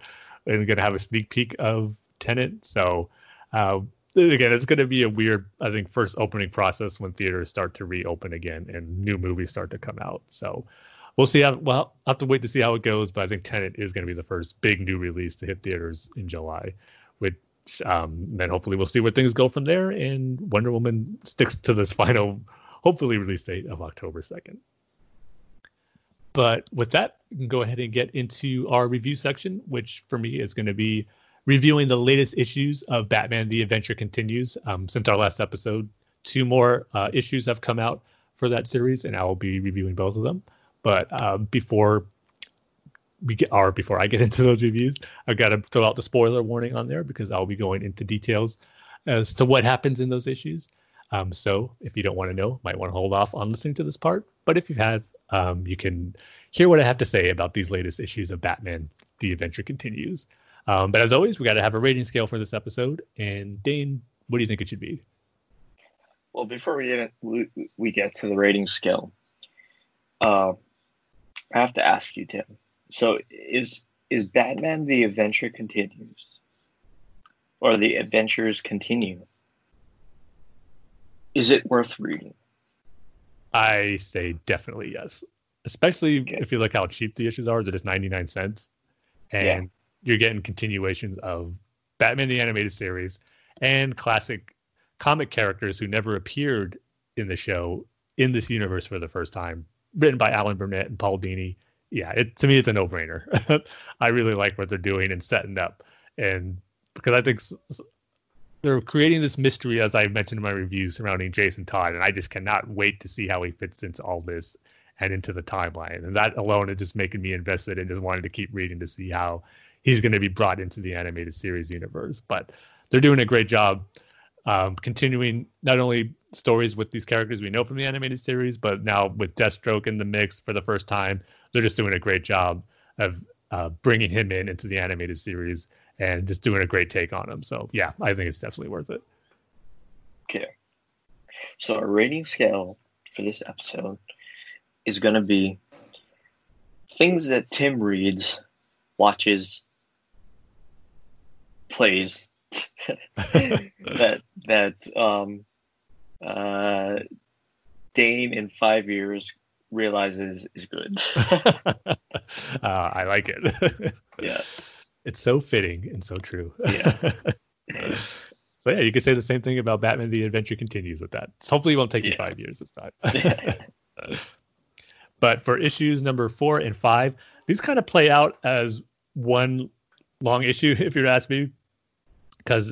and going to have a sneak peek of Tenet. So again, it's going to be a weird, I think, first opening process when theaters start to reopen again and new movies start to come out. So we'll see. Well, I'll have to wait to see how it goes. But I think Tenet is going to be the first big new release to hit theaters in July. Which then hopefully we'll see where things go from there. And Wonder Woman sticks to this final, hopefully, release date of October 2nd. But with that, we can go ahead and get into our review section, which for me is going to be reviewing the latest issues of Batman: The Adventure Continues. Since our last episode, two more issues have come out for that series, and I will be reviewing both of them. But before I get into those reviews, I've got to throw out the spoiler warning on there because I'll be going into details as to what happens in those issues. So if you don't want to know, might want to hold off on listening to this part. But if you've had, you can hear what I have to say about these latest issues of Batman: The Adventure Continues. But as always, we got to have a rating scale for this episode. And Dane, what do you think it should be? Well, before we get to the rating scale, I have to ask you, Tim. So is Batman: The Adventure Continues, or The Adventures Continue? Is it worth reading? I say definitely yes, especially if you look how cheap the issues are. That is 99 cents, and you're getting continuations of Batman: The Animated Series and classic comic characters who never appeared in the show in this universe for the first time. Written by Alan Burnett and Paul Dini. Yeah, to me, it's a no-brainer. I really like what they're doing and setting up, and because I think they're creating this mystery, as I mentioned in my review, surrounding Jason Todd, and I just cannot wait to see how he fits into all this and into the timeline. And that alone is just making me invested and just wanting to keep reading to see how he's going to be brought into the animated series universe. But they're doing a great job continuing not only stories with these characters we know from the animated series, but now with Deathstroke in the mix for the first time, they're just doing a great job of bringing him into the animated series and just doing a great take on him. So yeah, I think it's definitely worth it. Okay. So our rating scale for this episode is going to be things that Tim reads, watches, plays, that Dane in 5 years realizes is good. I like it. Yeah, it's so fitting and so true. Yeah. So yeah, you could say the same thing about Batman: The Adventure Continues with that. So hopefully it won't take you 5 years this time. But for issues number 4 and 5, these kind of play out as one long issue, if you're asking me, because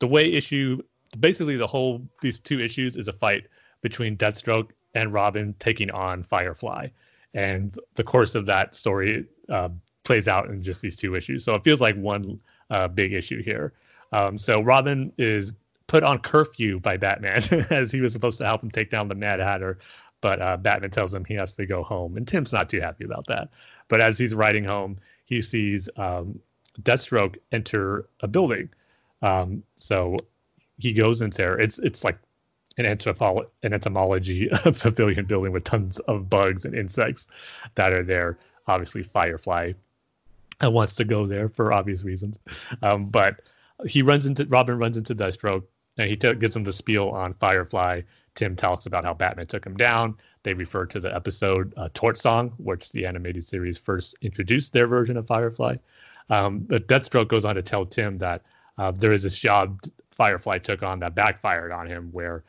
the way issue, basically the whole, these two issues is a fight between Deathstroke and Robin taking on Firefly. And the course of that story plays out in just these two issues. So it feels like one big issue here. So Robin is put on curfew by Batman as he was supposed to help him take down the Mad Hatter. But Batman tells him he has to go home. And Tim's not too happy about that. But as he's riding home, he sees Deathstroke enter a building. So he goes into there. It's like an entomology pavilion building with tons of bugs and insects that are there. Obviously, Firefly wants to go there for obvious reasons. But Robin runs into Deathstroke, and he gives him the spiel on Firefly. Tim talks about how Batman took him down. They refer to the episode Torch Song, which the animated series first introduced their version of Firefly. But Deathstroke goes on to tell Tim that there is this job Firefly took on that backfired on him, where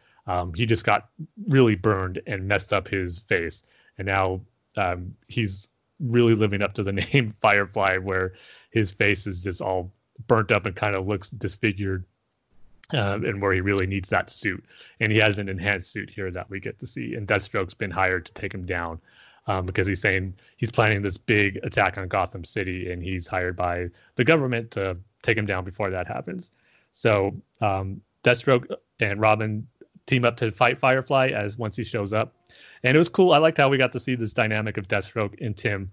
he just got really burned and messed up his face. And now he's really living up to the name Firefly, where his face is just all burnt up and kind of looks disfigured, and where he really needs that suit. And he has an enhanced suit here that we get to see. And Deathstroke's been hired to take him down because he's saying he's planning this big attack on Gotham City, and he's hired by the government to take him down before that happens. So Deathstroke and Robin team up to fight Firefly once he shows up. And it was cool. I liked how we got to see this dynamic of Deathstroke and Tim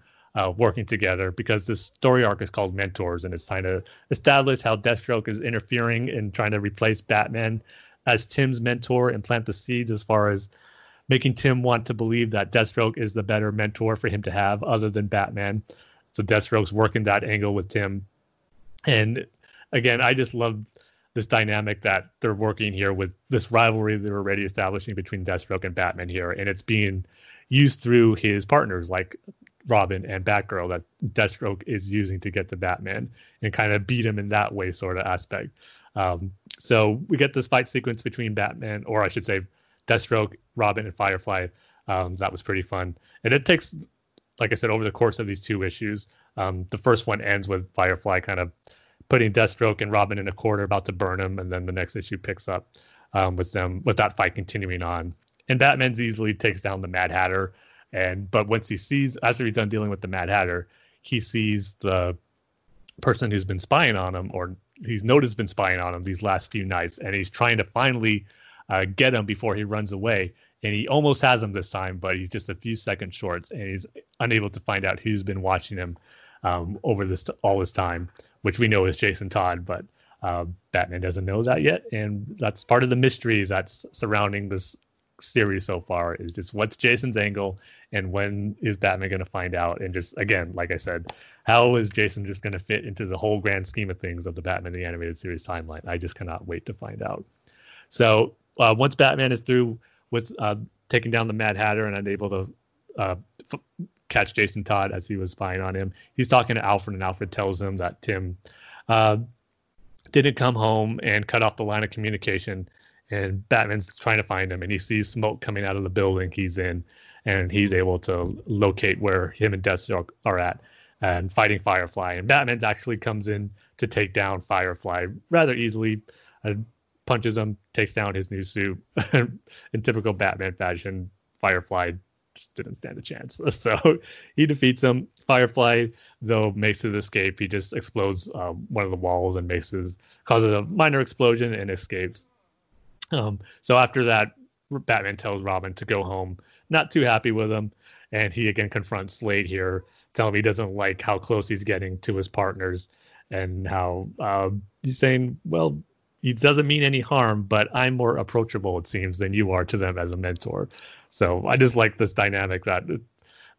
working together, because this story arc is called Mentors, and it's trying to establish how Deathstroke is interfering and trying to replace Batman as Tim's mentor and plant the seeds as far as making Tim want to believe that Deathstroke is the better mentor for him to have other than Batman. So Deathstroke's working that angle with Tim. And again, I just love this dynamic that they're working here with this rivalry they're already establishing between Deathstroke and Batman here. And it's being used through his partners like Robin and Batgirl that Deathstroke is using to get to Batman and kind of beat him in that way sort of aspect. So we get this fight sequence between Batman, or I should say Deathstroke, Robin, and Firefly. That was pretty fun. And it takes, like I said, over the course of these two issues. The first one ends with Firefly kind of putting Deathstroke and Robin in a corner about to burn him, and then the next issue picks up with that fight continuing on. And Batman's easily takes down the Mad Hatter. But once he sees, after he's done dealing with the Mad Hatter, he sees the person who's been spying on him, or he's noticed been spying on him these last few nights, and he's trying to finally get him before he runs away. And he almost has him this time, but he's just a few seconds short, and he's unable to find out who's been watching him over all this time, which we know is Jason Todd, but Batman doesn't know that yet. And that's part of the mystery that's surrounding this series so far, is just what's Jason's angle and when is Batman going to find out. And just again, like I said, how is Jason just going to fit into the whole grand scheme of things of the Batman the Animated Series timeline? I just cannot wait to find out. So once Batman is through with taking down the Mad Hatter and unable to catch Jason Todd as he was spying on him, he's talking to Alfred, and Alfred tells him that Tim didn't come home and cut off the line of communication. And Batman's trying to find him, and he sees smoke coming out of the building he's in, and he's able to locate where him and Deathstroke are at and fighting Firefly. And Batman actually comes in to take down Firefly rather easily, punches him, takes down his new suit. In typical Batman fashion, Firefly just didn't stand a chance. So he defeats him. Firefly, though, makes his escape. He just explodes one of the walls and causes a minor explosion and escapes. So after that, Batman tells Robin to go home, not too happy with him. And he again confronts Slade here, telling him he doesn't like how close he's getting to his partners, and how he's saying, well, he doesn't mean any harm, but I'm more approachable, it seems, than you are to them as a mentor. So I just like this dynamic that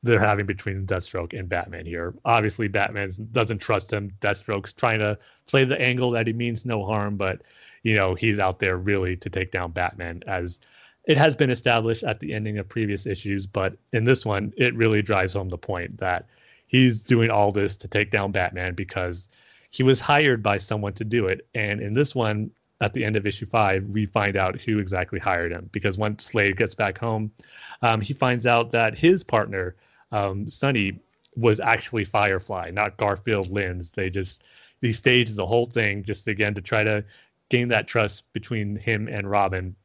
they're having between Deathstroke and Batman here. Obviously, Batman doesn't trust him. Deathstroke's trying to play the angle that he means no harm, but you know, he's out there really to take down Batman, as it has been established at the ending of previous issues. But in this one, it really drives home the point that he's doing all this to take down Batman because he was hired by someone to do it. And in this one, at the end of issue 5, we find out who exactly hired him, because once Slade gets back home, he finds out that his partner, Sonny, was actually Firefly, not Garfield Linz. They staged the whole thing just again to try to gain that trust between him and Robin,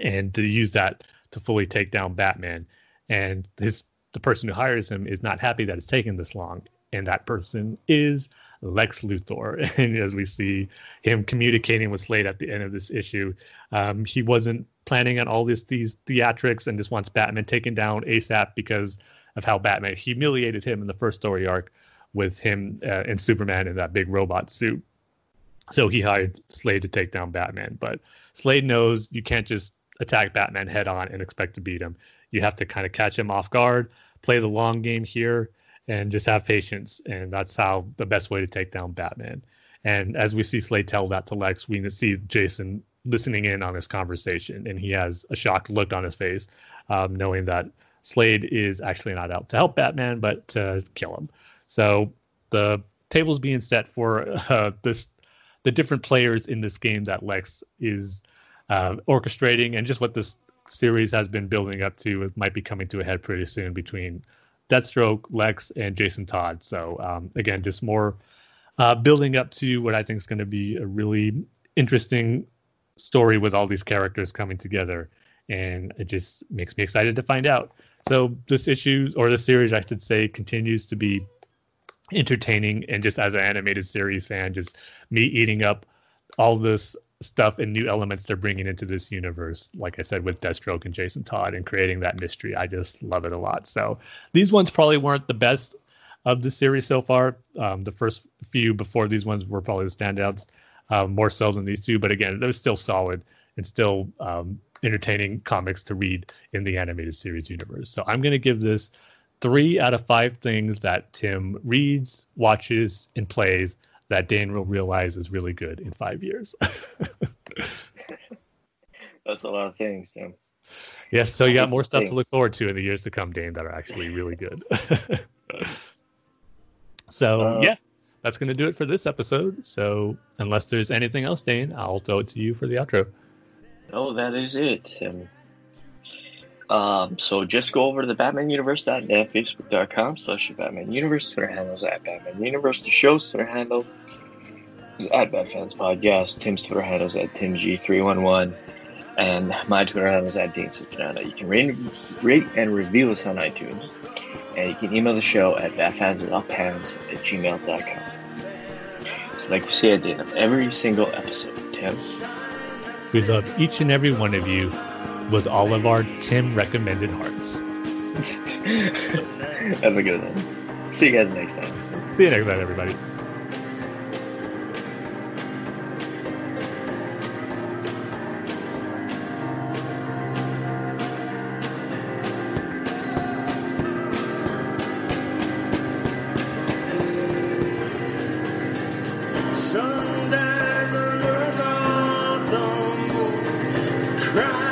and to use that to fully take down Batman. And the person who hires him is not happy that it's taken this long, and that person is Lex Luthor. And as we see him communicating with Slade at the end of this issue, he wasn't planning on all these theatrics and just wants Batman taken down ASAP because of how Batman humiliated him in the first story arc with him and Superman in that big robot suit. So he hired Slade to take down Batman, but Slade knows you can't just attack Batman head on and expect to beat him. You have to kind of catch him off guard, play the long game here, and just have patience. And that's how the best way to take down Batman. And as we see Slade tell that to Lex, we see Jason listening in on this conversation, and he has a shocked look on his face, knowing that Slade is actually not out to help Batman, but to kill him. So the table's being set for the different players in this game that Lex is orchestrating, and just what this series has been building up to. It might be coming to a head pretty soon between Deathstroke, Lex, and Jason Todd. So again, just more building up to what I think is going to be a really interesting story with all these characters coming together. And it just makes me excited to find out. So this issue, or this series, I should say, continues to be entertaining, and just as an animated series fan, just me eating up all this stuff and new elements they're bringing into this universe, like I said, with Deathstroke and Jason Todd, and creating that mystery. I just love it a lot. So these ones probably weren't the best of the series so far. The first few before these ones were probably the standouts, more so than these two, but again, they're still solid. and still entertaining comics to read in the animated series universe. So I'm going to give this 3 out of 5 things that Tim reads, watches, and plays that Dan will realize is really good in 5 years. That's a lot of things, Tim. Yes, so you got more stuff to look forward to in the years to come, Dane, that are actually really good. So, yeah, that's going to do it for this episode. So unless there's anything else, Dane, I'll throw it to you for the outro. Oh, that is it, Tim. So just go over to the BatmanUniverse.net, Facebook.com/BatmanUniverse, Twitter handles @BatmanUniverse. The show's Twitter handle is @BatFansPodcast. Tim's Twitter handle is @TimG311. And my Twitter handle is @DaneCipriano. You can rate and review us on iTunes. And you can email the show at batfanswithoutpants@gmail.com. So like we say at the end of every single episode, Tim. We love each and every one of you with all of our Tim-recommended hearts. That's a good one. See you guys next time. See you next time, everybody. Right.